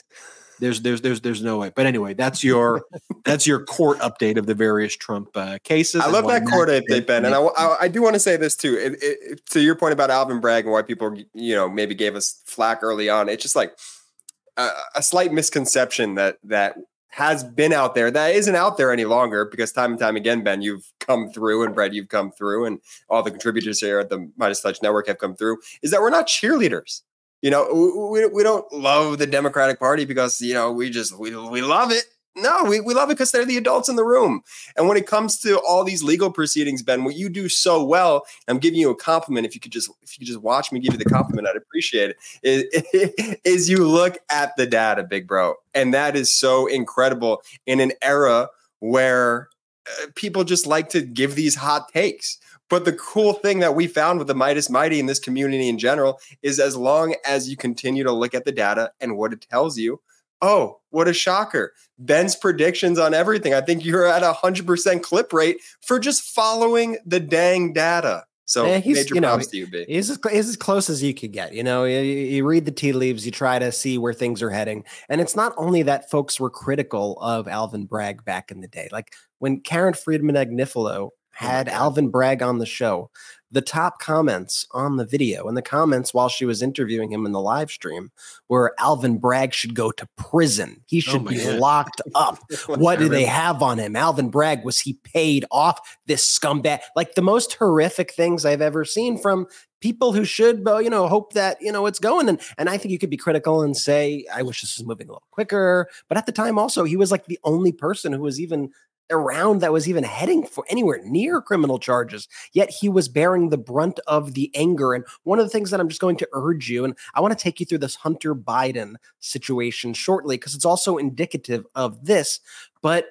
There's there's there's there's no way. But anyway, that's your that's your court update of the various Trump uh, cases. I love that court update, Ben. And I, I, I do want to say this too. It, it, to your point about Alvin Bragg and why people, you know, maybe gave us flack early on. It's just like a, a slight misconception that that has been out there that isn't out there any longer, because time and time again, Ben, you've come through, and Brett, you've come through, and all the contributors here at the Midas Touch Network have come through. Is that we're not cheerleaders. You know, we we don't love the Democratic Party because, you know, we just we we love it. No, we, we love it because they're the adults in the room. And when it comes to all these legal proceedings, Ben, what you do so well, I'm giving you a compliment. If you could just if you could just watch me give you the compliment, I'd appreciate it. Is, is you look at the data, big bro. And that is so incredible in an era where people just like to give these hot takes. But the cool thing that we found with the Midas Mighty in this community in general is, as long as you continue to look at the data and what it tells you, oh, what a shocker. Ben's predictions on everything. I think you're at a one hundred percent clip rate for just following the dang data. So yeah, he's, major you know, props to you, B. He's as, he's as close as you could get. You know, you, you read the tea leaves, you try to see where things are heading. And it's not only that folks were critical of Alvin Bragg back in the day. Like when Karen Friedman Agnifilo had Alvin Bragg on the show, the top comments on the video and the comments while she was interviewing him in the live stream were Alvin Bragg should go to prison. He should oh be God. locked up. What do they have on him? Alvin Bragg, was he paid off? This scumbag, like the most horrific things I've ever seen from people who should, you know, hope that, you know, it's going. And, and I think you could be critical and say, I wish this was moving a little quicker. But at the time also, he was like the only person who was even around that was even heading for anywhere near criminal charges, yet he was bearing the brunt of the anger. And one of the things that I'm just going to urge you, and I want to take you through this Hunter Biden situation shortly, because it's also indicative of this, but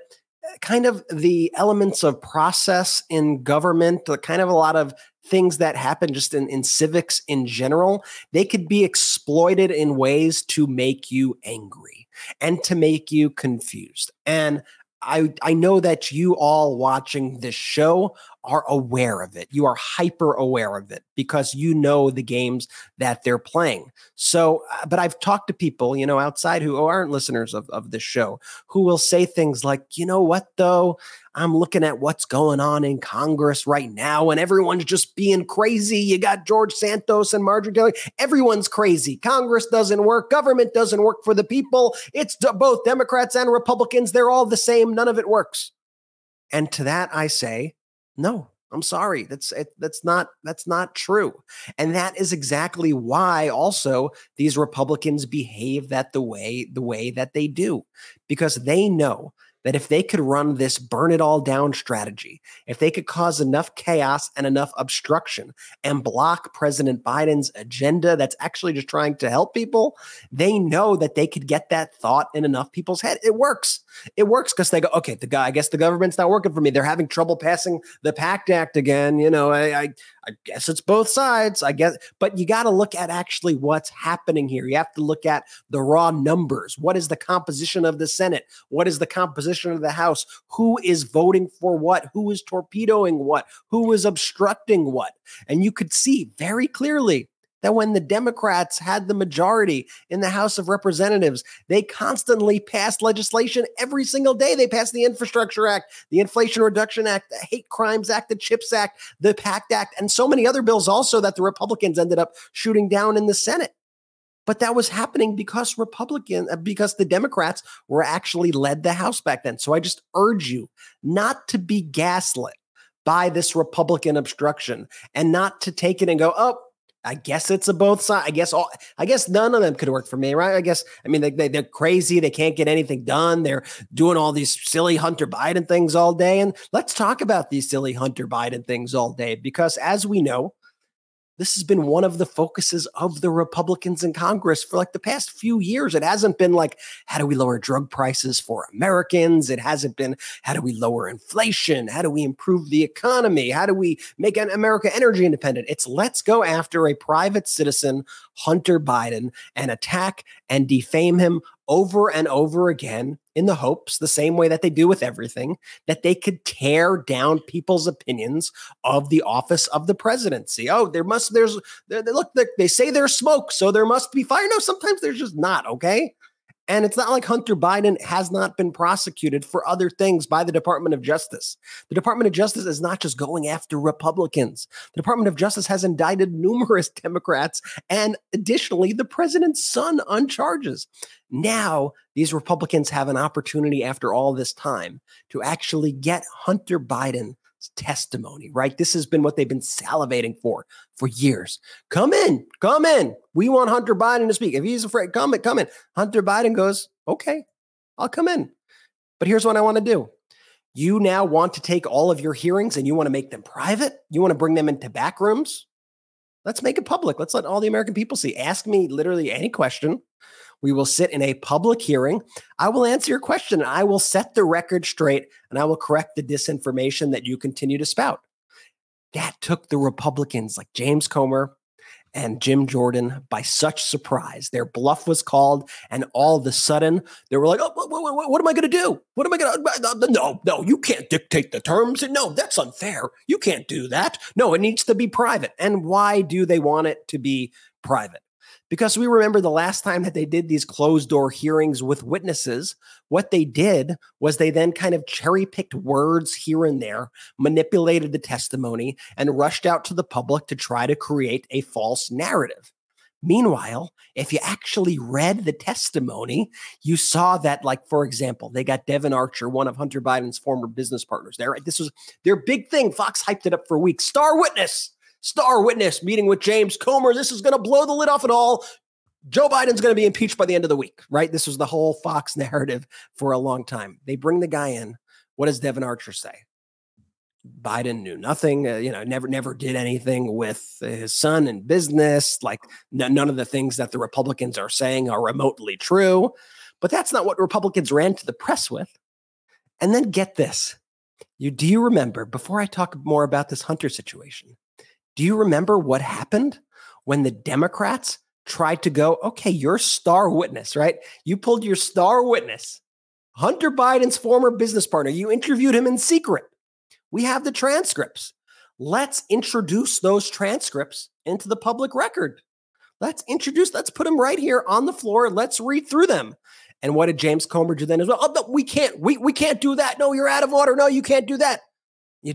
kind of the elements of process in government, kind of a lot of things that happen just in, in civics in general, they could be exploited in ways to make you angry and to make you confused. And I, I know that you all watching this show are aware of it. You are hyper aware of it because you know the games that they're playing. So, but I've talked to people, you know, outside who aren't listeners of, of this show, who will say things like, you know what, though, I'm looking at what's going on in Congress right now, and everyone's just being crazy. You got George Santos and Marjorie Taylor. Everyone's crazy. Congress doesn't work. Government doesn't work for the people. It's both Democrats and Republicans. They're all the same. None of it works. And to that, I say, no, I'm sorry. That's it, that's not that's not true. And that is exactly why also these Republicans behave that the way the way that they do, because they know that if they could run this burn it all down strategy, if they could cause enough chaos and enough obstruction and block President Biden's agenda that's actually just trying to help people, they know that they could get that thought in enough people's head. It works. It works because they go, okay, the guy, I guess the government's not working for me. They're having trouble passing the PACT Act again. You know, I, I, I guess it's both sides, I guess. But you got to look at actually what's happening here. You have to look at the raw numbers. What is the composition of the Senate? What is the composition of the House? Who is voting for what? Who is torpedoing what? Who is obstructing what? And you could see very clearly that when the Democrats had the majority in the House of Representatives, they constantly passed legislation every single day. They passed the Infrastructure Act, the Inflation Reduction Act, the Hate Crimes Act, the CHIPS Act, the PACT Act, and so many other bills also that the Republicans ended up shooting down in the Senate. But that was happening because Republican, because the Democrats were actually led the House back then. So I just urge you not to be gaslit by this Republican obstruction and not to take it and go, oh, I guess it's a both side. I guess all. I guess none of them could work for me, right? I guess. I mean, they, they they're crazy. They can't get anything done. They're doing all these silly Hunter Biden things all day. And let's talk about these silly Hunter Biden things all day, because as we know, this has been one of the focuses of the Republicans in Congress for like the past few years. It hasn't been like, how do we lower drug prices for Americans? It hasn't been, how do we lower inflation? How do we improve the economy? How do we make America energy independent? It's let's go after a private citizen, Hunter Biden, and attack and defame him over and over again in the hopes, the same way that they do with everything, that they could tear down people's opinions of the office of the presidency. Oh, there must, there's, there, they look, they say there's smoke, so there must be fire. No, sometimes there's just not, okay? And it's not like Hunter Biden has not been prosecuted for other things by the Department of Justice. The Department of Justice is not just going after Republicans. The Department of Justice has indicted numerous Democrats and additionally the president's son on charges. Now, these Republicans have an opportunity after all this time to actually get Hunter Biden testimony, right? This has been what they've been salivating for for years. Come in, come in. We want Hunter Biden to speak. If he's afraid, come in, come in. Hunter Biden goes, okay, I'll come in. But here's what I want to do. You now want to take all of your hearings and you want to make them private? You want to bring them into back rooms? Let's make it public. Let's let all the American people see. Ask me literally any question. We will sit in a public hearing. I will answer your question. I will set the record straight and I will correct the disinformation that you continue to spout. That took the Republicans like James Comer and Jim Jordan by such surprise. Their bluff was called and all of a sudden they were like, oh, what, what, what am I going to do? What am I going to, no, no, you can't dictate the terms. No, that's unfair. You can't do that. No, it needs to be private. And why do they want it to be private? Because we remember the last time that they did these closed door hearings with witnesses, what they did was they then kind of cherry picked words here and there, manipulated the testimony, and rushed out to the public to try to create a false narrative. Meanwhile, if you actually read the testimony, you saw that, like, for example, they got Devin Archer, one of Hunter Biden's former business partners there. This was their big thing. Fox hyped it up for weeks. Star witness. Star witness meeting with James Comer. This is going to blow the lid off it all. Joe Biden's going to be impeached by the end of the week, right? This was the whole Fox narrative for a long time. They bring the guy in. What does Devin Archer say? Biden knew nothing, uh, you know, never, never did anything with his son in business. Like n- none of the things that the Republicans are saying are remotely true, but that's not what Republicans ran to the press with. And then get this. You, do you remember, before I talk more about this Hunter situation, do you remember what happened when the Democrats tried to go, okay, your star witness, right? You pulled your star witness, Hunter Biden's former business partner. You interviewed him in secret. We have the transcripts. Let's introduce those transcripts into the public record. Let's introduce, let's put them right here on the floor. Let's read through them. And what did James Comer do then as well? Oh, no, we can't, we, we can't do that. No, you're out of order. No, you can't do that.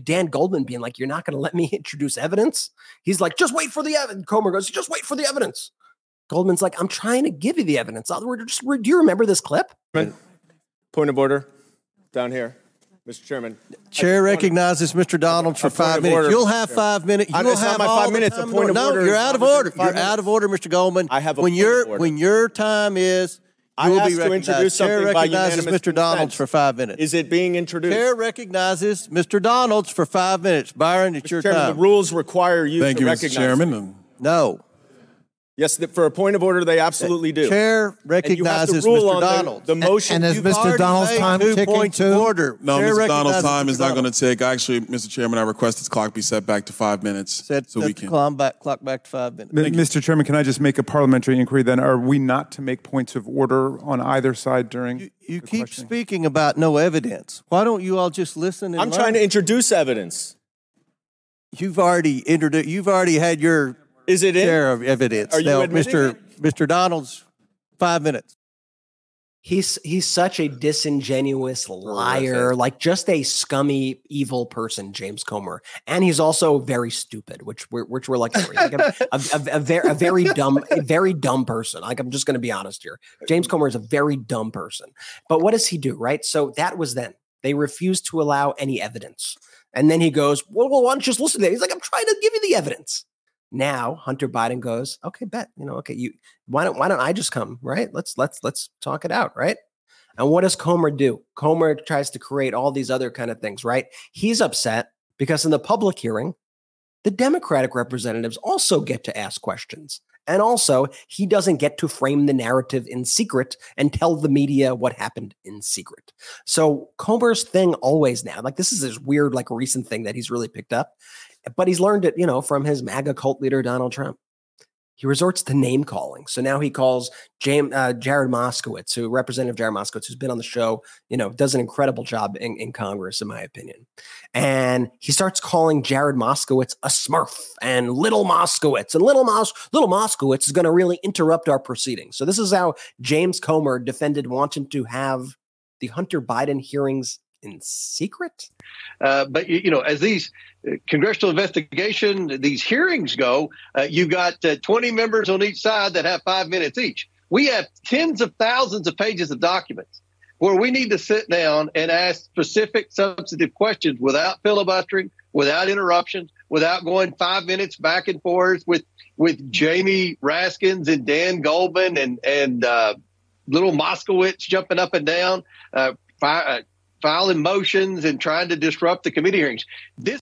Dan Goldman being like, you're not going to let me introduce evidence? He's like, just wait for the evidence. Comer goes, just wait for the evidence. Goldman's like, I'm trying to give you the evidence. Just, do you remember this clip? Point of order down here, Mister Chairman. Chair recognizes Mister Donald for five minutes. Order, You'll have five minutes. You'll it's have not my all five minutes. A point of no, order. No, you're out of order. You're minutes. out of order, Mister Goldman. I have a when point your, of order. When your time is... I will be recognized. To introduce Chair recognizes Mister Donalds for five minutes. Is it being introduced? Chair recognizes Mister Donalds for five minutes. Byron, it's Mister your Chairman, time. The rules require you Thank to you, recognize. Thank you, Mister Chairman. No. Yes, for a point of order, they absolutely do. Chair recognizes Mister Donalds. The, the motion. And, and is Mister Donalds' time ticking to order? No, Chair Mister Donalds' time Mister is not going to tick. Actually, Mister Chairman, I request this clock be set back to five minutes. Set, so set we can. The back, clock back to five minutes. M- Mister Chairman, can I just make a parliamentary inquiry then? Are we not to make points of order on either side during You, you the keep questioning? Speaking about no evidence. Why don't you all just listen and I'm learn? Trying to introduce evidence. You've already introduced, You've already had your... Is it in? Share of evidence. Are you now, Mister It? Mister Donalds, five minutes. He's he's such a disingenuous liar, like just a scummy, evil person, James Comer, and he's also very stupid, which we're which we're like, like a, a, a, a, very, a very dumb, a very dumb person. Like I'm just going to be honest here, James Comer is a very dumb person. But what does he do, right? So that was then they refused to allow any evidence, and then he goes, well, well, why don't you just listen to it? He's like, I'm trying to give you the evidence. Now Hunter Biden goes, okay, bet, you know, okay, you why don't why don't I just come, right? Let's let's let's talk it out, right? And what does Comer do? Comer tries to create all these other kind of things, right? He's upset because in the public hearing, the Democratic representatives also get to ask questions. And also, he doesn't get to frame the narrative in secret and tell the media what happened in secret. So Comer's thing always now, like this is this weird, like recent thing that he's really picked up. But he's learned it, you know, from his MAGA cult leader, Donald Trump. He resorts to name calling. So now he calls James, uh, Jared Moskowitz, who Representative Jared Moskowitz, who's been on the show, you know, does an incredible job in, in Congress, in my opinion. And he starts calling Jared Moskowitz a smurf and little Moskowitz and little Mos little Moskowitz is going to really interrupt our proceedings. So this is how James Comer defended wanting to have the Hunter Biden hearings in secret. Uh, but, you, you know, as these congressional investigation, these hearings go, uh, you got uh, twenty members on each side that have five minutes each. We have tens of thousands of pages of documents where we need to sit down and ask specific substantive questions without filibustering, without interruptions, without going five minutes back and forth with with Jamie Raskins and Dan Goldman and, and uh, little Moskowitz jumping up and down, uh, fire, uh, filing motions and trying to disrupt the committee hearings. This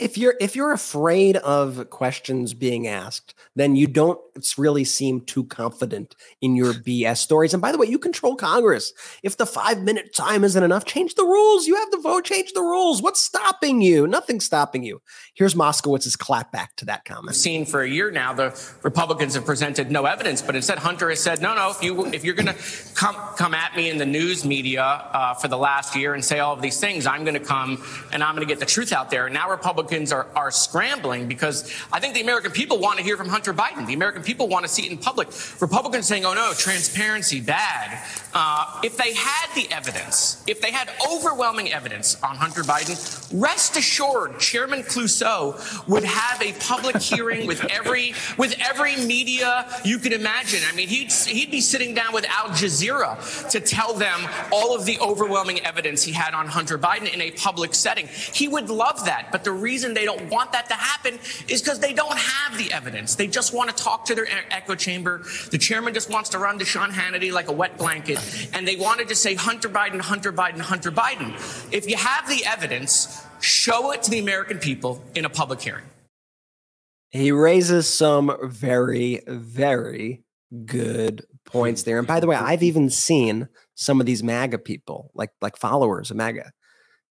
If you're if you're afraid of questions being asked, then you don't really seem too confident in your B S stories. And by the way, you control Congress. If the five-minute time isn't enough, change the rules. You have the vote. Change the rules. What's stopping you? Nothing's stopping you. Here's Moskowitz's clapback to that comment. We've seen for a year now, the Republicans have presented no evidence, but instead Hunter has said, no, no, if you if you're going to come come at me in the news media uh, for the last year and say all of these things, I'm going to come and I'm going to get the truth out there. And now Republicans Are, are scrambling because I think the American people want to hear from Hunter Biden. The American people want to see it in public. Republicans saying, oh, no, transparency, bad. Uh, if they had the evidence, if they had overwhelming evidence on Hunter Biden, rest assured Chairman Clouseau would have a public hearing with every with every media you could imagine. I mean, he'd, he'd be sitting down with Al Jazeera to tell them all of the overwhelming evidence he had on Hunter Biden in a public setting. He would love that. But the reason reason they don't want that to happen is because they don't have the evidence. They just want to talk to their echo chamber. The chairman just wants to run to Sean Hannity like a wet blanket, and they wanted to say Hunter Biden, Hunter Biden, Hunter Biden. If you have the evidence, show it to the American people in a public hearing. He raises some very, very good points there. And by the way, I've even seen some of these MAGA people, like like followers of MAGA,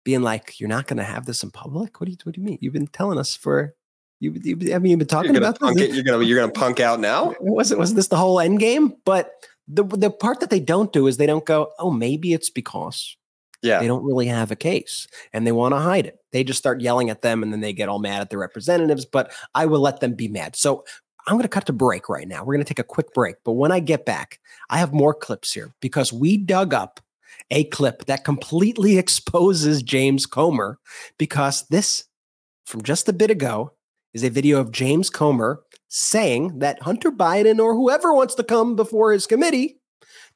being like, you're not going to have this in public? What do you What do you mean? You've been telling us for, you. you I mean, you've been talking you're gonna about punk this. It, you're going to you're going to punk out now? Wasn't wasn't this the whole end game? But the the part that they don't do is they don't go, oh, maybe it's because yeah. they don't really have a case and they want to hide it. They just start yelling at them and then they get all mad at their representatives. But I will let them be mad. So I'm going to cut to break right now. We're going to take a quick break. But when I get back, I have more clips here because we dug up a clip that completely exposes James Comer, because this, from just a bit ago, is a video of James Comer saying that Hunter Biden or whoever wants to come before his committee,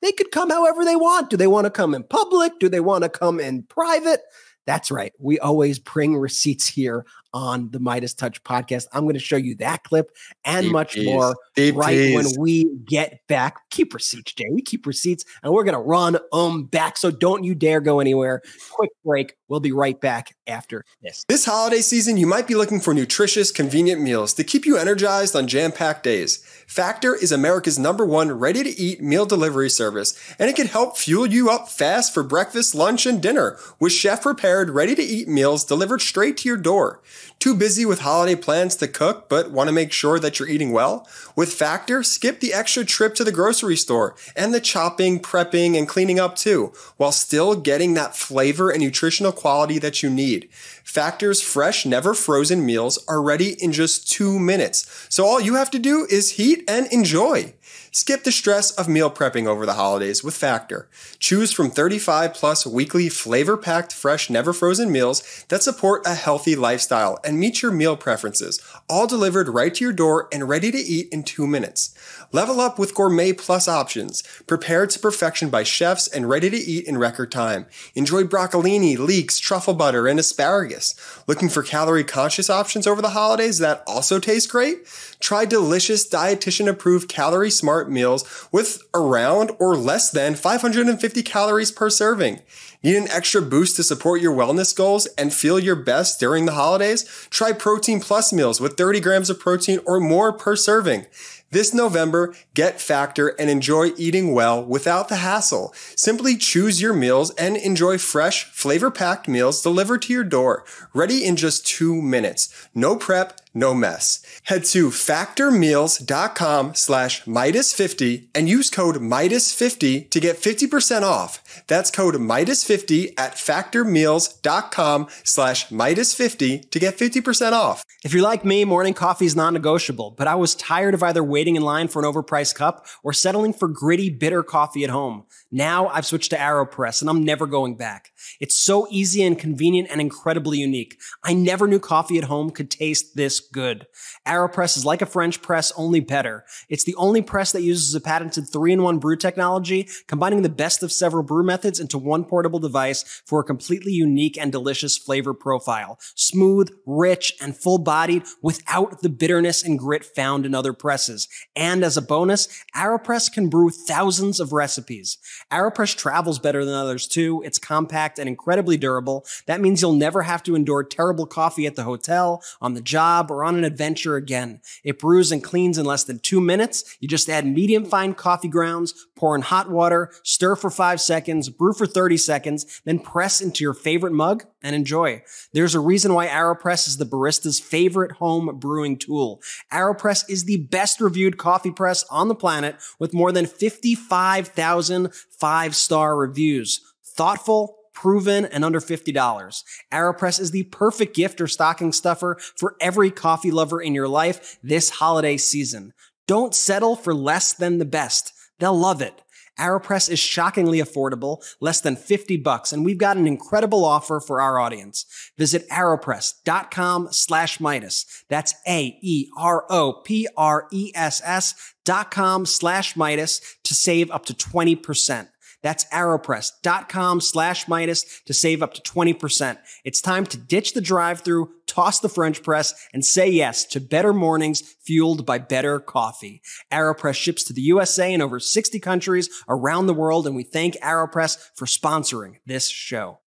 they could come however they want. Do they want to come in public? Do they want to come in private? That's right. We always bring receipts here on the Midas Touch podcast. I'm going to show you that clip and deep much tease. more deep right tease. when we get back. Keep receipts, Jay. We keep receipts, and we're going to run um back. So don't you dare go anywhere. Quick break. We'll be right back after this. This holiday season, you might be looking for nutritious, convenient meals to keep you energized on jam-packed days. Factor is America's number one ready-to-eat meal delivery service, and it can help fuel you up fast for breakfast, lunch, and dinner with chef-prepared, ready-to-eat meals delivered straight to your door. Too busy with holiday plans to cook but want to make sure that you're eating well? With Factor, skip the extra trip to the grocery store and the chopping, prepping, and cleaning up too, while still getting that flavor and nutritional quality that you need. Factor's fresh, never frozen meals are ready in just two minutes, so all you have to do is heat and enjoy. Skip the stress of meal prepping over the holidays with Factor. Choose from thirty-five plus weekly flavor-packed, fresh, never-frozen meals that support a healthy lifestyle and meet your meal preferences, all delivered right to your door and ready to eat in two minutes. Level up with Gourmet Plus options, prepared to perfection by chefs and ready to eat in record time. Enjoy broccolini, leeks, truffle butter, and asparagus. Looking for calorie-conscious options over the holidays that also taste great? Try delicious, dietitian-approved, calorie-smart meals with around or less than five hundred fifty calories per serving. Need an extra boost to support your wellness goals and feel your best during the holidays? Try Protein Plus meals with thirty grams of protein or more per serving. This November, get Factor and enjoy eating well without the hassle. Simply choose your meals and enjoy fresh, flavor-packed meals delivered to your door, ready in just two minutes. No prep, no mess. Head to factormeals.com slash Midas fifty and use code Midas fifty to get fifty percent off. That's code Midas fifty at factormeals.com slash Midas fifty to get fifty percent off. If you're like me, morning coffee is non-negotiable, but I was tired of either waiting in line for an overpriced cup or settling for gritty, bitter coffee at home. Now I've switched to AeroPress and I'm never going back. It's so easy and convenient and incredibly unique. I never knew coffee at home could taste this good. AeroPress is like a French press, only better. It's the only press that uses a patented three in one brew technology, combining the best of several brew methods into one portable device for a completely unique and delicious flavor profile. Smooth, rich, and full-bodied without the bitterness and grit found in other presses. And as a bonus, AeroPress can brew thousands of recipes. AeroPress travels better than others too. It's compact and incredibly durable. That means you'll never have to endure terrible coffee at the hotel, on the job, or on an adventure again. It brews and cleans in less than two minutes. You just add medium fine coffee grounds, pour in hot water, stir for five seconds, brew for thirty seconds, then press into your favorite mug and enjoy. There's a reason why AeroPress is the barista's favorite home brewing tool. AeroPress is the best reviewed coffee press on the planet with more than fifty-five thousand five-star reviews. Thoughtful, proven, and under fifty dollars. AeroPress is the perfect gift or stocking stuffer for every coffee lover in your life this holiday season. Don't settle for less than the best. They'll love it. AeroPress is shockingly affordable, less than fifty bucks, and we've got an incredible offer for our audience. Visit aeropress.com slash Midas. That's A E R O P R E S S dot com slash Midas to save up to twenty percent. That's aeropress.com slash Midas to save up to twenty percent. It's time to ditch the drive-thru, toss the French press, and say yes to better mornings fueled by better coffee. AeroPress ships to the U S A and over sixty countries around the world, and we thank AeroPress for sponsoring this show.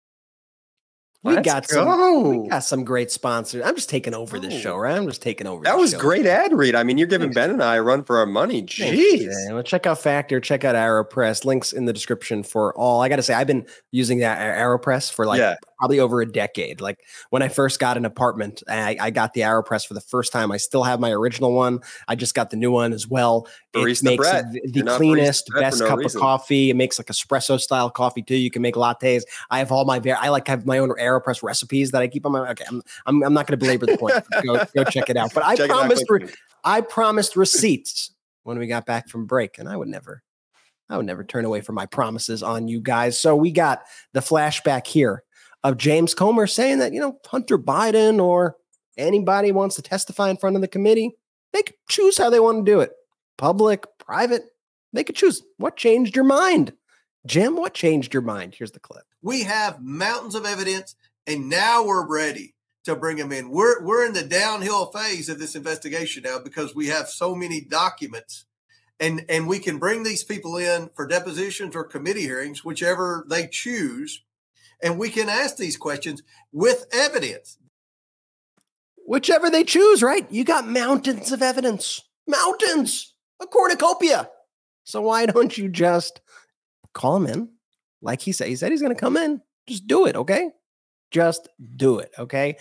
We Let's got go. some. We got some great sponsors. I'm just taking over oh. this show, right? I'm just taking over. That was show. Great ad read. I mean, you're giving Ben and I a run for our money. Jeez. Jeez. Well, check out Factor. Check out AeroPress. Links in the description for all. I got to say, I've been using that AeroPress for like yeah. probably over a decade. Like when I first got an apartment, I, I got the AeroPress for the first time. I still have my original one. I just got the new one as well. Barista it makes Brett. the you're cleanest, best no cup reason. of coffee. It makes like espresso style coffee too. You can make lattes. I have all my. I like have my own AeroPress. AeroPress recipes that I keep on my okay. I'm I'm, I'm not going to belabor the point. Go, go check it out. But I check promised re- I promised receipts when we got back from break, and I would never I would never turn away from my promises on you guys. So we got the flashback here of James Comer saying that you know Hunter Biden or anybody wants to testify in front of the committee, they could choose how they want to do it, public, private. They could choose. What changed your mind, Jim? What changed your mind? Here's the clip. We have mountains of evidence, and now we're ready to bring them in. We're we're in the downhill phase of this investigation now because we have so many documents, and, and we can bring these people in for depositions or committee hearings, whichever they choose, and we can ask these questions with evidence. Whichever they choose, right? You got mountains of evidence. Mountains! A cornucopia! So why don't you just call them in? Like he said, he said he's going to come in. Just do it, okay? Just do it, okay?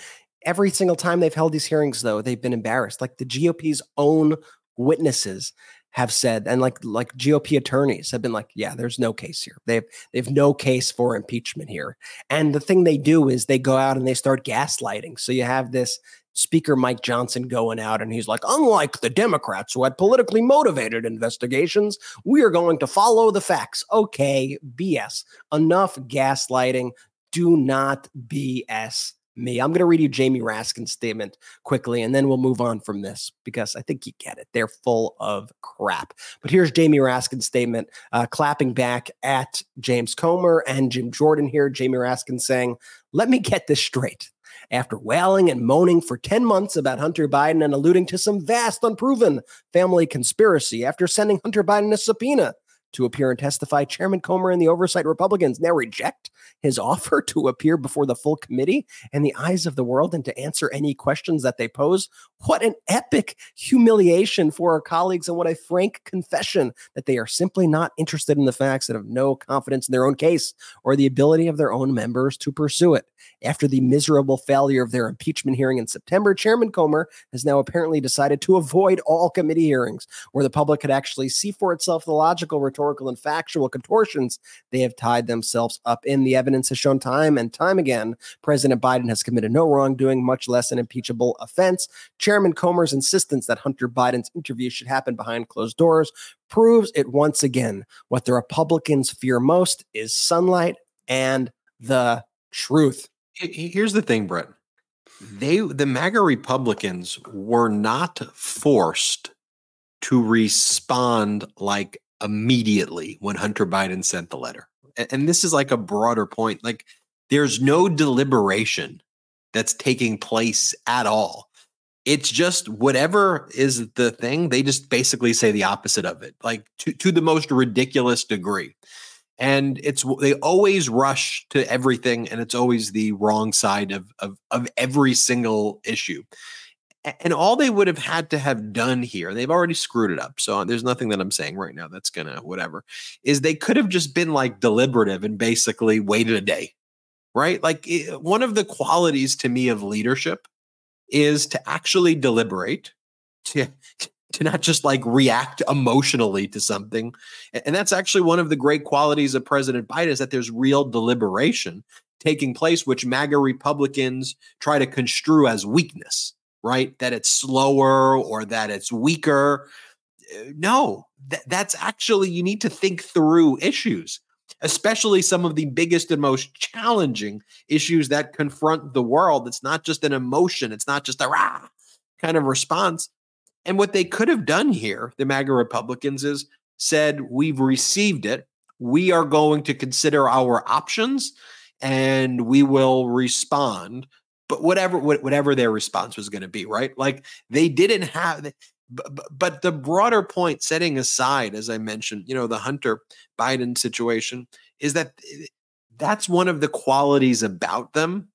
Every single time they've held these hearings, though, they've been embarrassed. Like the G O P's own witnesses have said, and like like G O P attorneys have been like, yeah, there's no case here. They've they've no case for impeachment here. And the thing they do is they go out and they start gaslighting. So you have this Speaker Mike Johnson going out and he's like, unlike the Democrats who had politically motivated investigations, we are going to follow the facts. Okay, B S. Enough gaslighting. Do not B S me. I'm going to read you Jamie Raskin's statement quickly, and then we'll move on from this because I think you get it. They're full of crap. But here's Jamie Raskin's statement, uh, clapping back at James Comer and Jim Jordan here. Jamie Raskin saying, let me get this straight. After wailing and moaning for ten months about Hunter Biden and alluding to some vast, unproven family conspiracy, after sending Hunter Biden a subpoena, to appear and testify. Chairman Comer and the Oversight Republicans now reject his offer to appear before the full committee and the eyes of the world and to answer any questions that they pose. What an epic humiliation for our colleagues, and what a frank confession that they are simply not interested in the facts and have no confidence in their own case or the ability of their own members to pursue it. After the miserable failure of their impeachment hearing in September, Chairman Comer has now apparently decided to avoid all committee hearings where the public could actually see for itself the logical, rhetorical, and factual contortions they have tied themselves up in. The evidence has shown time and time again President Biden has committed no wrongdoing, much less an impeachable offense. Chairman Comer's insistence that Hunter Biden's interview should happen behind closed doors proves it once again. What the Republicans fear most is sunlight and the truth. Here's the thing, Brett. They, the MAGA Republicans, were not forced to respond like immediately when Hunter Biden sent the letter. And this is like a broader point. Like, there's no deliberation that's taking place at all. It's just whatever is the thing, they just basically say the opposite of it, like to, to the most ridiculous degree. And it's, they always rush to everything, and it's always the wrong side of, of, of every single issue. And all they would have had to have done here, they've already screwed it up, so there's nothing that I'm saying right now that's going to whatever, is they could have just been like deliberative and basically waited a day, right? Like, it, one of the qualities to me of leadership is to actually deliberate, to to not just like react emotionally to something. And that's actually one of the great qualities of President Biden, is that there's real deliberation taking place, which MAGA Republicans try to construe as weakness, right? That it's slower or that it's weaker. No, that, that's actually, you need to think through issues, especially some of the biggest and most challenging issues that confront the world. It's not just an emotion. It's not just a rah kind of response. And what they could have done here, the MAGA Republicans, is said, we've received it. We are going to consider our options and we will respond. But whatever whatever their response was going to be, right? Like, they didn't have, but the broader point, setting aside, as I mentioned, you know, the Hunter Biden situation, is that that's one of the qualities about them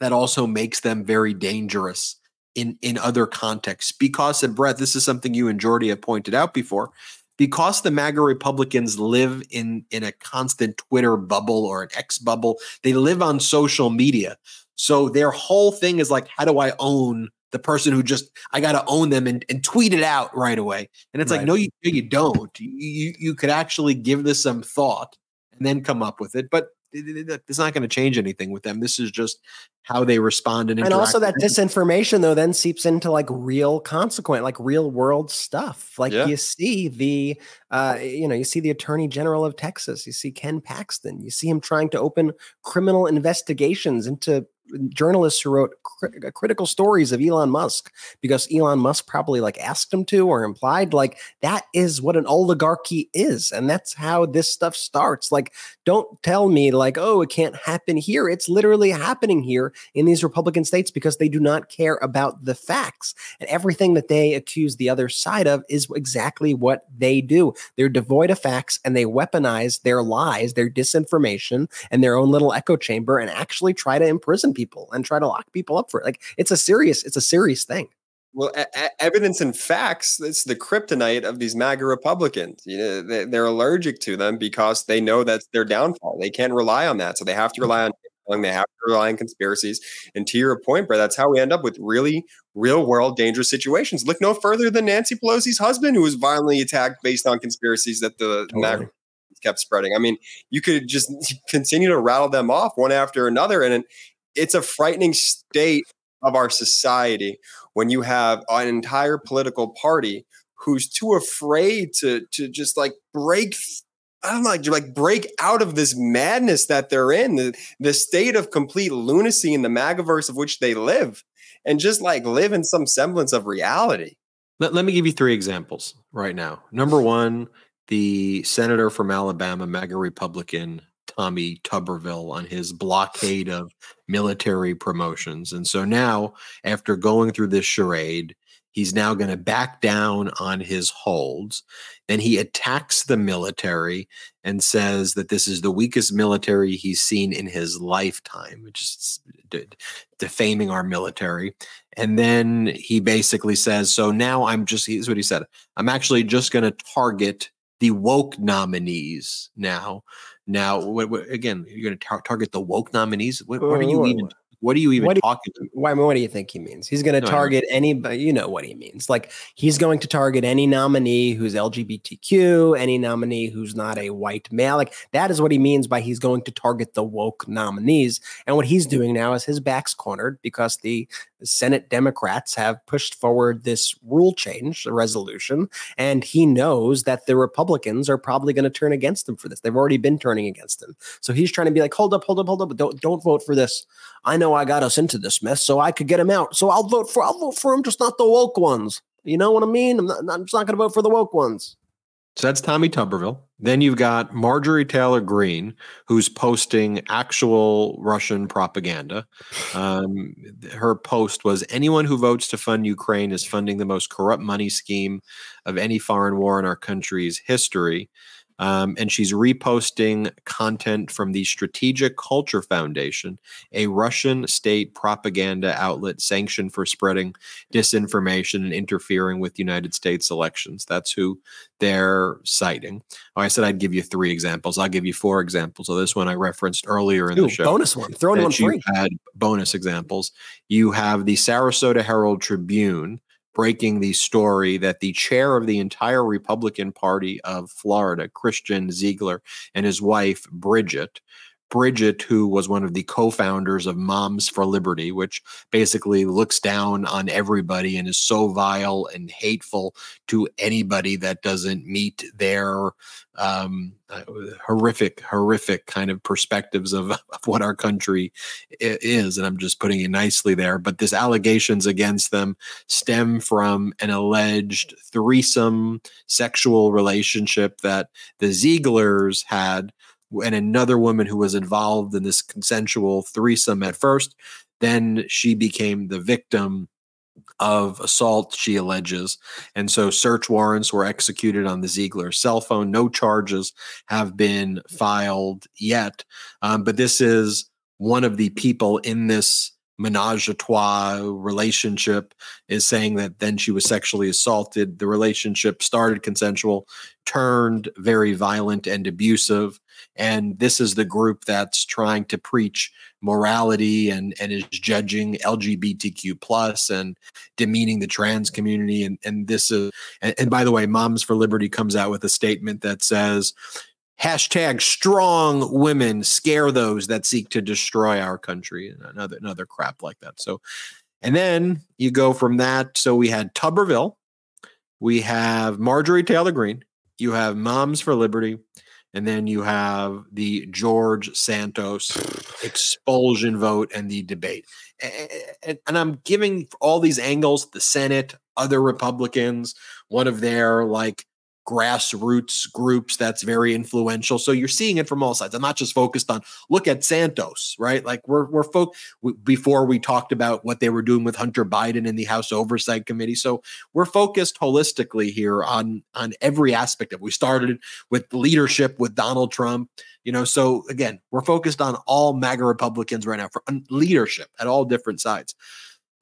that also makes them very dangerous in, in other contexts. Because, and Brett, this is something you and Jordy have pointed out before, because the MAGA Republicans live in, in a constant Twitter bubble or an X bubble, they live on social media. So their whole thing is like, how do I own the person who just, I got to own them and, and tweet it out right away. And it's right. Like, no, you, you don't. You, you could actually give this some thought and then come up with it. But it's not going to change anything with them. This is just how they respond. And, and also that disinformation, though, then seeps into like real consequent, like real world stuff. Like, yeah. you see the, uh, you know, you see the Attorney General of Texas, you see Ken Paxton, you see him trying to open criminal investigations into journalists who wrote crit- critical stories of Elon Musk because Elon Musk probably like asked him to or implied. Like, that is what an oligarchy is. And that's how this stuff starts. Like, don't tell me like, oh, it can't happen here. It's literally happening here in these Republican states because they do not care about the facts, and everything that they accuse the other side of is exactly what they do. They're devoid of facts, and they weaponize their lies, their disinformation, and their own little echo chamber, and actually try to imprison people people and try to lock people up for it. Like, it's a serious, it's a serious thing. Well, a- a- evidence and facts, it's the kryptonite of these MAGA Republicans. You know, they- they're allergic to them because they know that's their downfall. They can't rely on that. So they have to rely on, they have to rely on conspiracies. And to your point, Brett, that's how we end up with really real world dangerous situations. Look no further than Nancy Pelosi's husband, who was violently attacked based on conspiracies that the totally. MAGA kept spreading. I mean, you could just continue to rattle them off one after another. And, and it's a frightening state of our society when you have an entire political party who's too afraid to to just like break, I don't know, like break out of this madness that they're in, the, the state of complete lunacy in the MAGAverse of which they live, and just like live in some semblance of reality. Let, let me give you three examples right now. Number one, the senator from Alabama, MAGA Republican, Tommy Tuberville, on his blockade of military promotions. And so now, after going through this charade He's now going to back down on his holds. Then he attacks the military and says that this is the weakest military he's seen in his lifetime, which is defaming our military. And then he basically says, so now I'm just, here's what he said, I'm actually just going to target the woke nominees now. Now, what, what, again, you're going to tar- target the woke nominees? What, what are you even What are you even what talking you, about? Why, what do you think he means? He's going to no, target no. anybody. You know what he means. Like, he's going to target any nominee who's L G B T Q, any nominee who's not a white male. Like, that is what he means by he's going to target the woke nominees. And what he's doing now is his back's cornered because the Senate Democrats have pushed forward this rule change, the resolution, and he knows that the Republicans are probably going to turn against him for this. They've already been turning against him. So he's trying to be like, hold up, hold up, hold up, but don't, don't vote for this. I know I got us into this mess, so I could get him out. So I'll vote for, I'll vote for him, just not the woke ones. You know what I mean? I'm, not, I'm just not going to vote for the woke ones. So that's Tommy Tuberville. Then you've got Marjorie Taylor Greene, who's posting actual Russian propaganda. Um, her post was, anyone who votes to fund Ukraine is funding the most corrupt money scheme of any foreign war in our country's history. Um, and she's reposting content from the Strategic Culture Foundation, a Russian state propaganda outlet sanctioned for spreading disinformation and interfering with United States elections. That's who they're citing. Oh, I said I'd give you three examples. I'll give you four examples of this one I referenced earlier in Ooh, the show. Bonus one. Throwing one free. Had bonus examples. You have the Sarasota Herald Tribune breaking the story that the chair of the entire Republican Party of Florida, Christian Ziegler, and his wife, Bridget, Bridget, who was one of the co-founders of Moms for Liberty, which basically looks down on everybody and is so vile and hateful to anybody that doesn't meet their um, horrific, horrific kind of perspectives of, of what our country is. And I'm just putting it nicely there. But these allegations against them stem from an alleged threesome sexual relationship that the Zieglers had and another woman who was involved in this consensual threesome at first. Then she became the victim of assault, she alleges. And so search warrants were executed on the Ziegler cell phone. No charges have been filed yet. Um, but this is one of the people in this menage a trois relationship is saying that then she was sexually assaulted. The relationship started consensual, turned very violent and abusive. And this is the group that's trying to preach morality and, and is judging L G B T Q plus and demeaning the trans community. And, and this is, and, and by the way, Moms for Liberty comes out with a statement that says, hashtag strong women scare those that seek to destroy our country, and another, another crap like that. So, and then you go from that. So we had Tuberville, we have Marjorie Taylor Greene, you have Moms for Liberty, and then you have the George Santos expulsion vote and the debate. And I'm giving all these angles, the Senate, other Republicans, one of their like grassroots groups that's very influential. So you're seeing it from all sides. I'm not just focused on look at Santos, right? Like we're, we're folk before we talked about what they were doing with Hunter Biden in the House Oversight Committee. So we're focused holistically here on, on every aspect of it. We started with leadership with Donald Trump, you know, so again, we're focused on all MAGA Republicans right now for leadership at all different sides.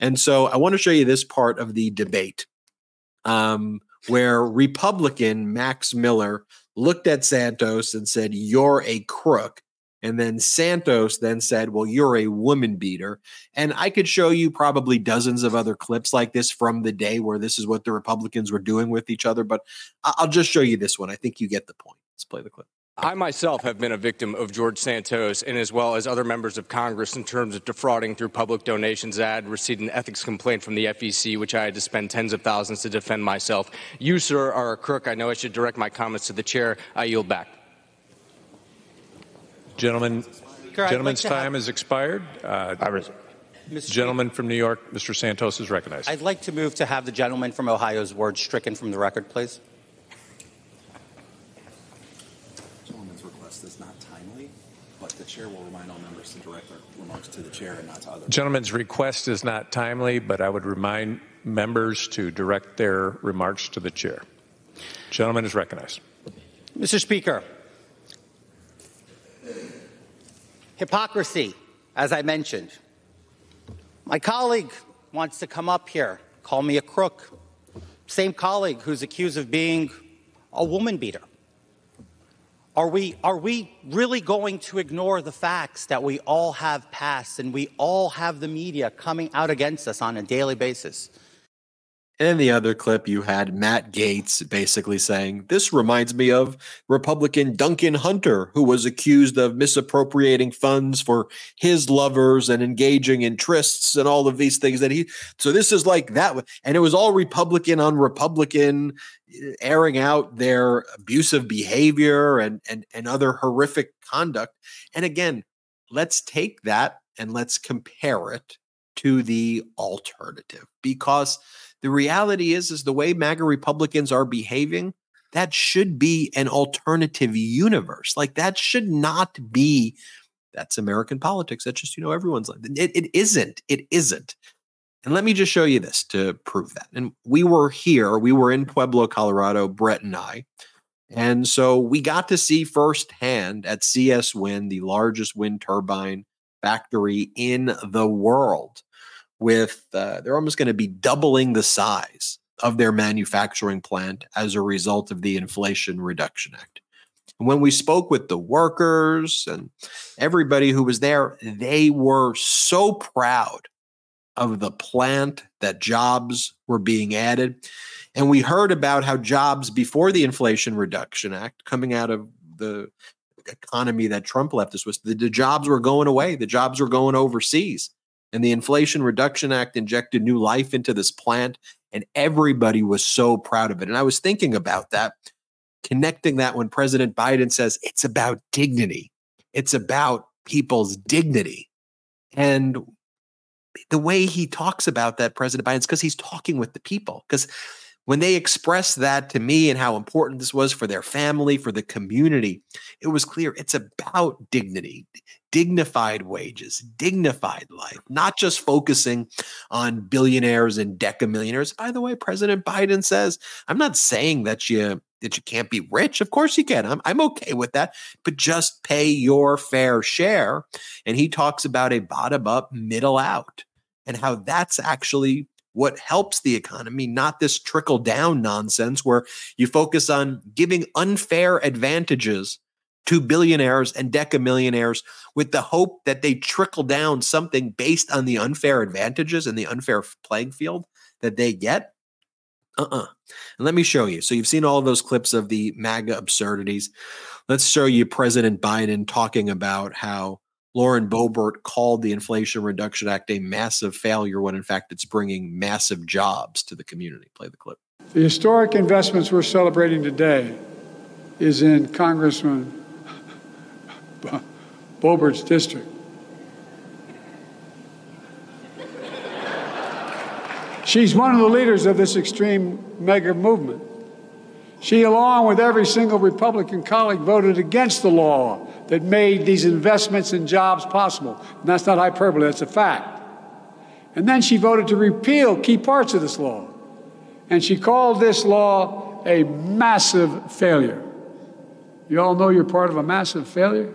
And so I want to show you this part of the debate. Um, where Republican Max Miller looked at Santos and said, you're a crook. And then Santos then said, well, you're a woman beater. And I could show you probably dozens of other clips like this from the day where this is what the Republicans were doing with each other. But I'll just show you this one. I think you get the point. Let's play the clip. I myself have been a victim of George Santos and as well as other members of Congress in terms of defrauding through public donations. I had received an ethics complaint from the F E C, which I had to spend tens of thousands to defend myself. You, sir, are a crook. I know I should direct my comments to the chair. I yield back. Gentlemen, gentleman's like time have- is expired. Uh, I res- Mister Gentleman from New York, Mister Santos is recognized. I'd like to move to have the gentleman from Ohio's words stricken from the record, please. but the chair will remind all members to direct their remarks to the chair and not to others. Gentleman's request is not timely, but I would remind members to direct their remarks to the chair. Gentleman is recognized. Mister Speaker, hypocrisy, as I mentioned. My colleague wants to come up here, call me a crook. Same colleague who's accused of being a woman beater. Are we, are we really going to ignore the facts that we all have passed and we all have the media coming out against us on a daily basis? And in the other clip, you had Matt Gaetz basically saying, this reminds me of Republican Duncan Hunter, who was accused of misappropriating funds for his lovers and engaging in trysts and all of these things that he. So this is like that. And it was all Republican on Republican airing out their abusive behavior and, and, and other horrific conduct. And again, let's take that and let's compare it to the alternative, because the reality is, is the way MAGA Republicans are behaving, that should be an alternative universe. Like that should not be, that's American politics. That's just, you know, everyone's like, it, it isn't, it isn't. And let me just show you this to prove that. And we were here, we were in Pueblo, Colorado, Brett and I. And so we got to see firsthand at C S Wind, the largest wind turbine factory in the world. With uh, they're almost going to be doubling the size of their manufacturing plant as a result of the Inflation Reduction Act. And when we spoke with the workers and everybody who was there, they were so proud of the plant, that jobs were being added. And we heard about how jobs before the Inflation Reduction Act, coming out of the economy that Trump left us with, the, the jobs were going away. The jobs were going overseas. And the Inflation Reduction Act injected new life into this plant, and everybody was so proud of it. And I was thinking about that, connecting that when President Biden says it's about dignity. It's about people's dignity. And the way he talks about that, President Biden's, because he's talking with the people. Because when they expressed that to me and how important this was for their family, for the community, it was clear it's about dignity, dignified wages, dignified life, not just focusing on billionaires and decamillionaires. By the way, President Biden says, I'm not saying that you that you can't be rich. Of course you can. I'm, I'm okay with that. But just pay your fair share. And he talks about a bottom-up, middle-out, and how that's actually what helps the economy, not this trickle down nonsense where you focus on giving unfair advantages to billionaires and decamillionaires with the hope that they trickle down something based on the unfair advantages and the unfair playing field that they get. Uh-uh. And let me show you. So you've seen all those clips of the MAGA absurdities. Let's show you President Biden talking about how Lauren Boebert called the Inflation Reduction Act a massive failure when, in fact, it's bringing massive jobs to the community. Play the clip. The historic investments we're celebrating today is in Congressman Boebert's district. She's one of the leaders of this extreme mega movement. She, along with every single Republican colleague, voted against the law that made these investments and jobs possible. And that's not hyperbole, that's a fact. And then she voted to repeal key parts of this law. And she called this law a massive failure. You all know you're part of a massive failure?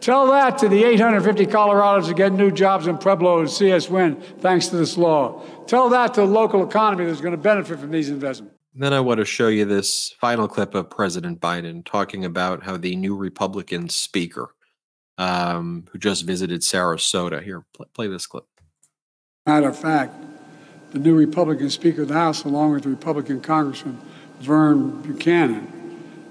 Tell that to the eight hundred fifty Coloradans who get new jobs in Pueblo and C S Wind thanks to this law. Tell that to the local economy that's going to benefit from these investments. Then I want to show you this final clip of President Biden talking about how the new Republican speaker um, who just visited Sarasota. Here, play, play this clip. Matter of fact, the new Republican speaker of the House, along with the Republican Congressman Vern Buchanan,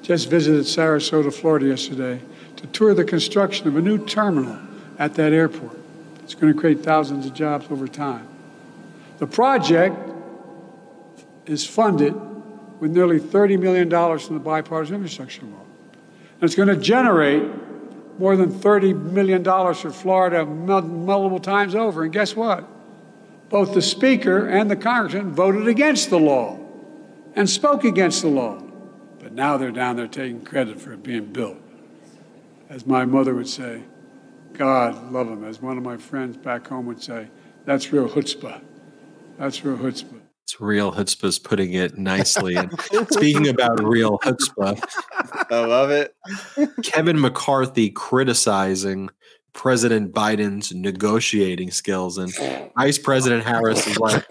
just visited Sarasota, Florida yesterday to tour the construction of a new terminal at that airport. It's going to create thousands of jobs over time. The project is funded with nearly thirty million dollars from the bipartisan infrastructure law. And it's going to generate more than thirty million dollars for Florida multiple times over. And guess what? Both the Speaker and the Congressman voted against the law and spoke against the law. But now they're down there taking credit for it being built. as my mother would say, God love him. As one of my friends back home would say, that's real chutzpah. That's real chutzpah. It's real chutzpah's putting it nicely. And speaking about real chutzpah, I love it. Kevin McCarthy criticizing President Biden's negotiating skills, and Vice President Harris is like,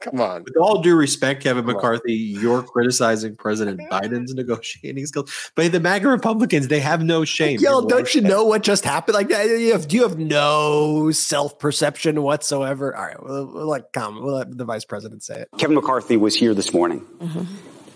come on. With all due respect, Kevin come McCarthy, on. You're criticizing President Biden's negotiating skills. But the MAGA Republicans, they have no shame. Yo, don't you shame. know what just happened? Like, do you have, do you have no self-perception whatsoever? All right, we'll, we'll let, come, we'll let the Vice President say it. Kevin McCarthy was here this morning, mm-hmm.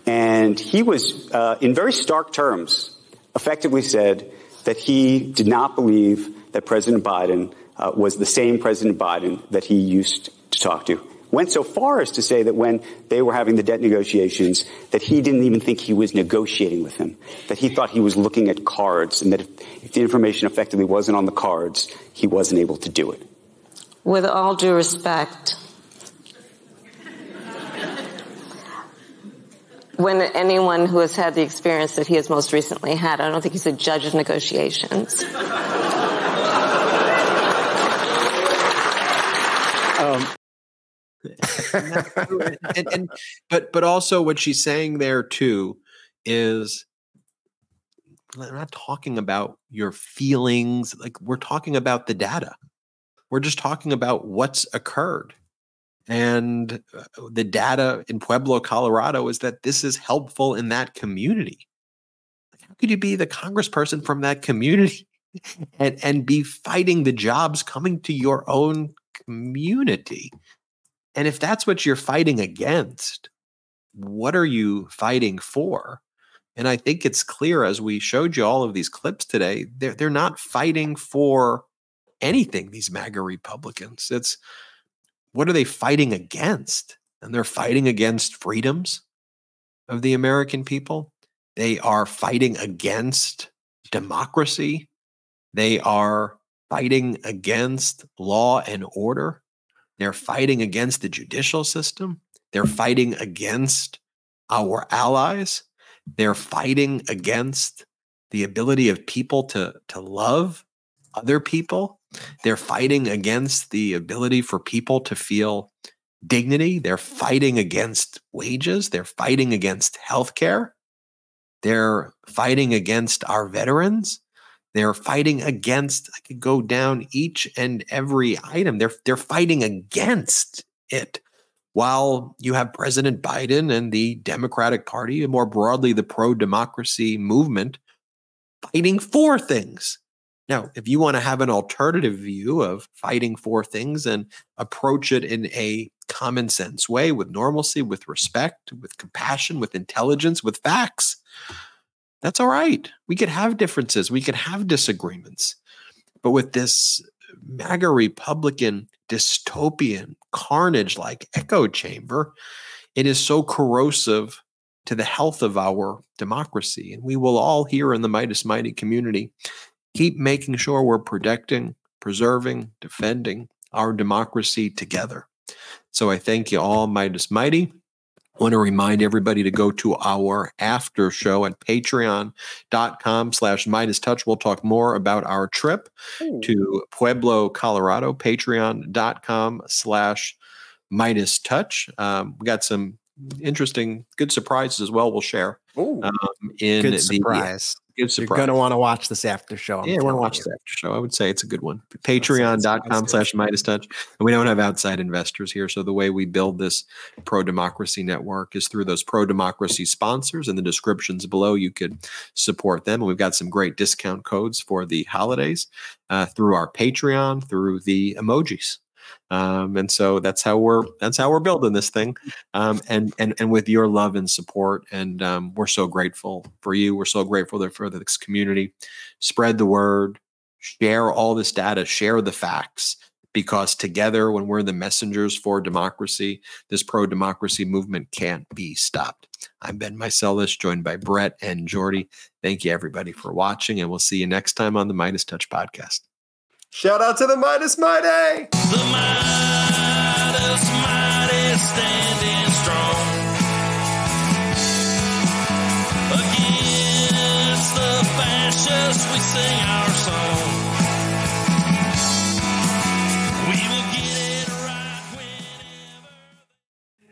and he was, uh, in very stark terms, effectively said that he did not believe that President Biden uh, was the same President Biden that he used to talk to. Went so far as to say that when they were having the debt negotiations, that he didn't even think he was negotiating with him, that he thought he was looking at cards, and that if, if the information effectively wasn't on the cards, he wasn't able to do it. With all due respect, when anyone who has had the experience that he has most recently had, I don't think he's a judge of negotiations. Um, and, and, but but also what she's saying there too is, we're not talking about your feelings. Like, we're talking about the data. We're just talking about what's occurred. And the data in Pueblo, Colorado, is that this is helpful in that community. Like, how could you be the congressperson from that community and, and be fighting the jobs coming to your own community? And if that's what you're fighting against, what are you fighting for? And I think it's clear, as we showed you all of these clips today, they're, they're not fighting for anything, these MAGA Republicans. It's, what are they fighting against? And they're fighting against freedoms of the American people. They are fighting against democracy. They are fighting against law and order. They're fighting against the judicial system. They're fighting against our allies. They're fighting against the ability of people to, to love other people. They're fighting against the ability for people to feel dignity. They're fighting against wages. They're fighting against healthcare. They're fighting against our veterans. They're fighting against, I could go down each and every item. They're, they're fighting against it, while you have President Biden and the Democratic Party, and more broadly the pro-democracy movement, fighting for things. Now, if you want to have an alternative view of fighting for things and approach it in a common sense way, with normalcy, with respect, with compassion, with intelligence, with facts, that's all right. We could have differences. We could have disagreements. But with this MAGA Republican dystopian carnage-like echo chamber, it is so corrosive to the health of our democracy. And we will all here in the Midas Mighty community keep making sure we're protecting, preserving, defending our democracy together. So I thank you all, Midas Mighty. I want to remind everybody to go to our after show at patreon.com slash Midas Touch. We'll talk more about our trip Ooh. to Pueblo, Colorado, patreon.com slash Midas Touch. Um, we got some interesting, good surprises as well. We'll share. Ooh. Um, in good the, surprise. Yeah, good surprise. You're going to want to watch this after show. I'm yeah, I want to watch this after show. I would say it's a good one. Patreon.com slash Midas Touch. And we don't have outside investors here. So the way we build this pro-democracy network is through those pro-democracy sponsors. In the descriptions below, you could support them. And we've got some great discount codes for the holidays uh, through our Patreon, through the emojis. Um, and so that's how we're that's how we're building this thing, um, and and and with your love and support, and um, we're so grateful for you. We're so grateful for this community. Spread the word, share all this data, share the facts, because together, when we're the messengers for democracy, this pro-democracy movement can't be stopped. I'm Ben Mycelis, joined by Brett and Jordy. Thank you, everybody, for watching, and we'll see you next time on the Midas Touch podcast. Shout out to the Midas Mighty! The Midas Mighty, standing strong against the fashion. just we sing our song. We will get it right whenever.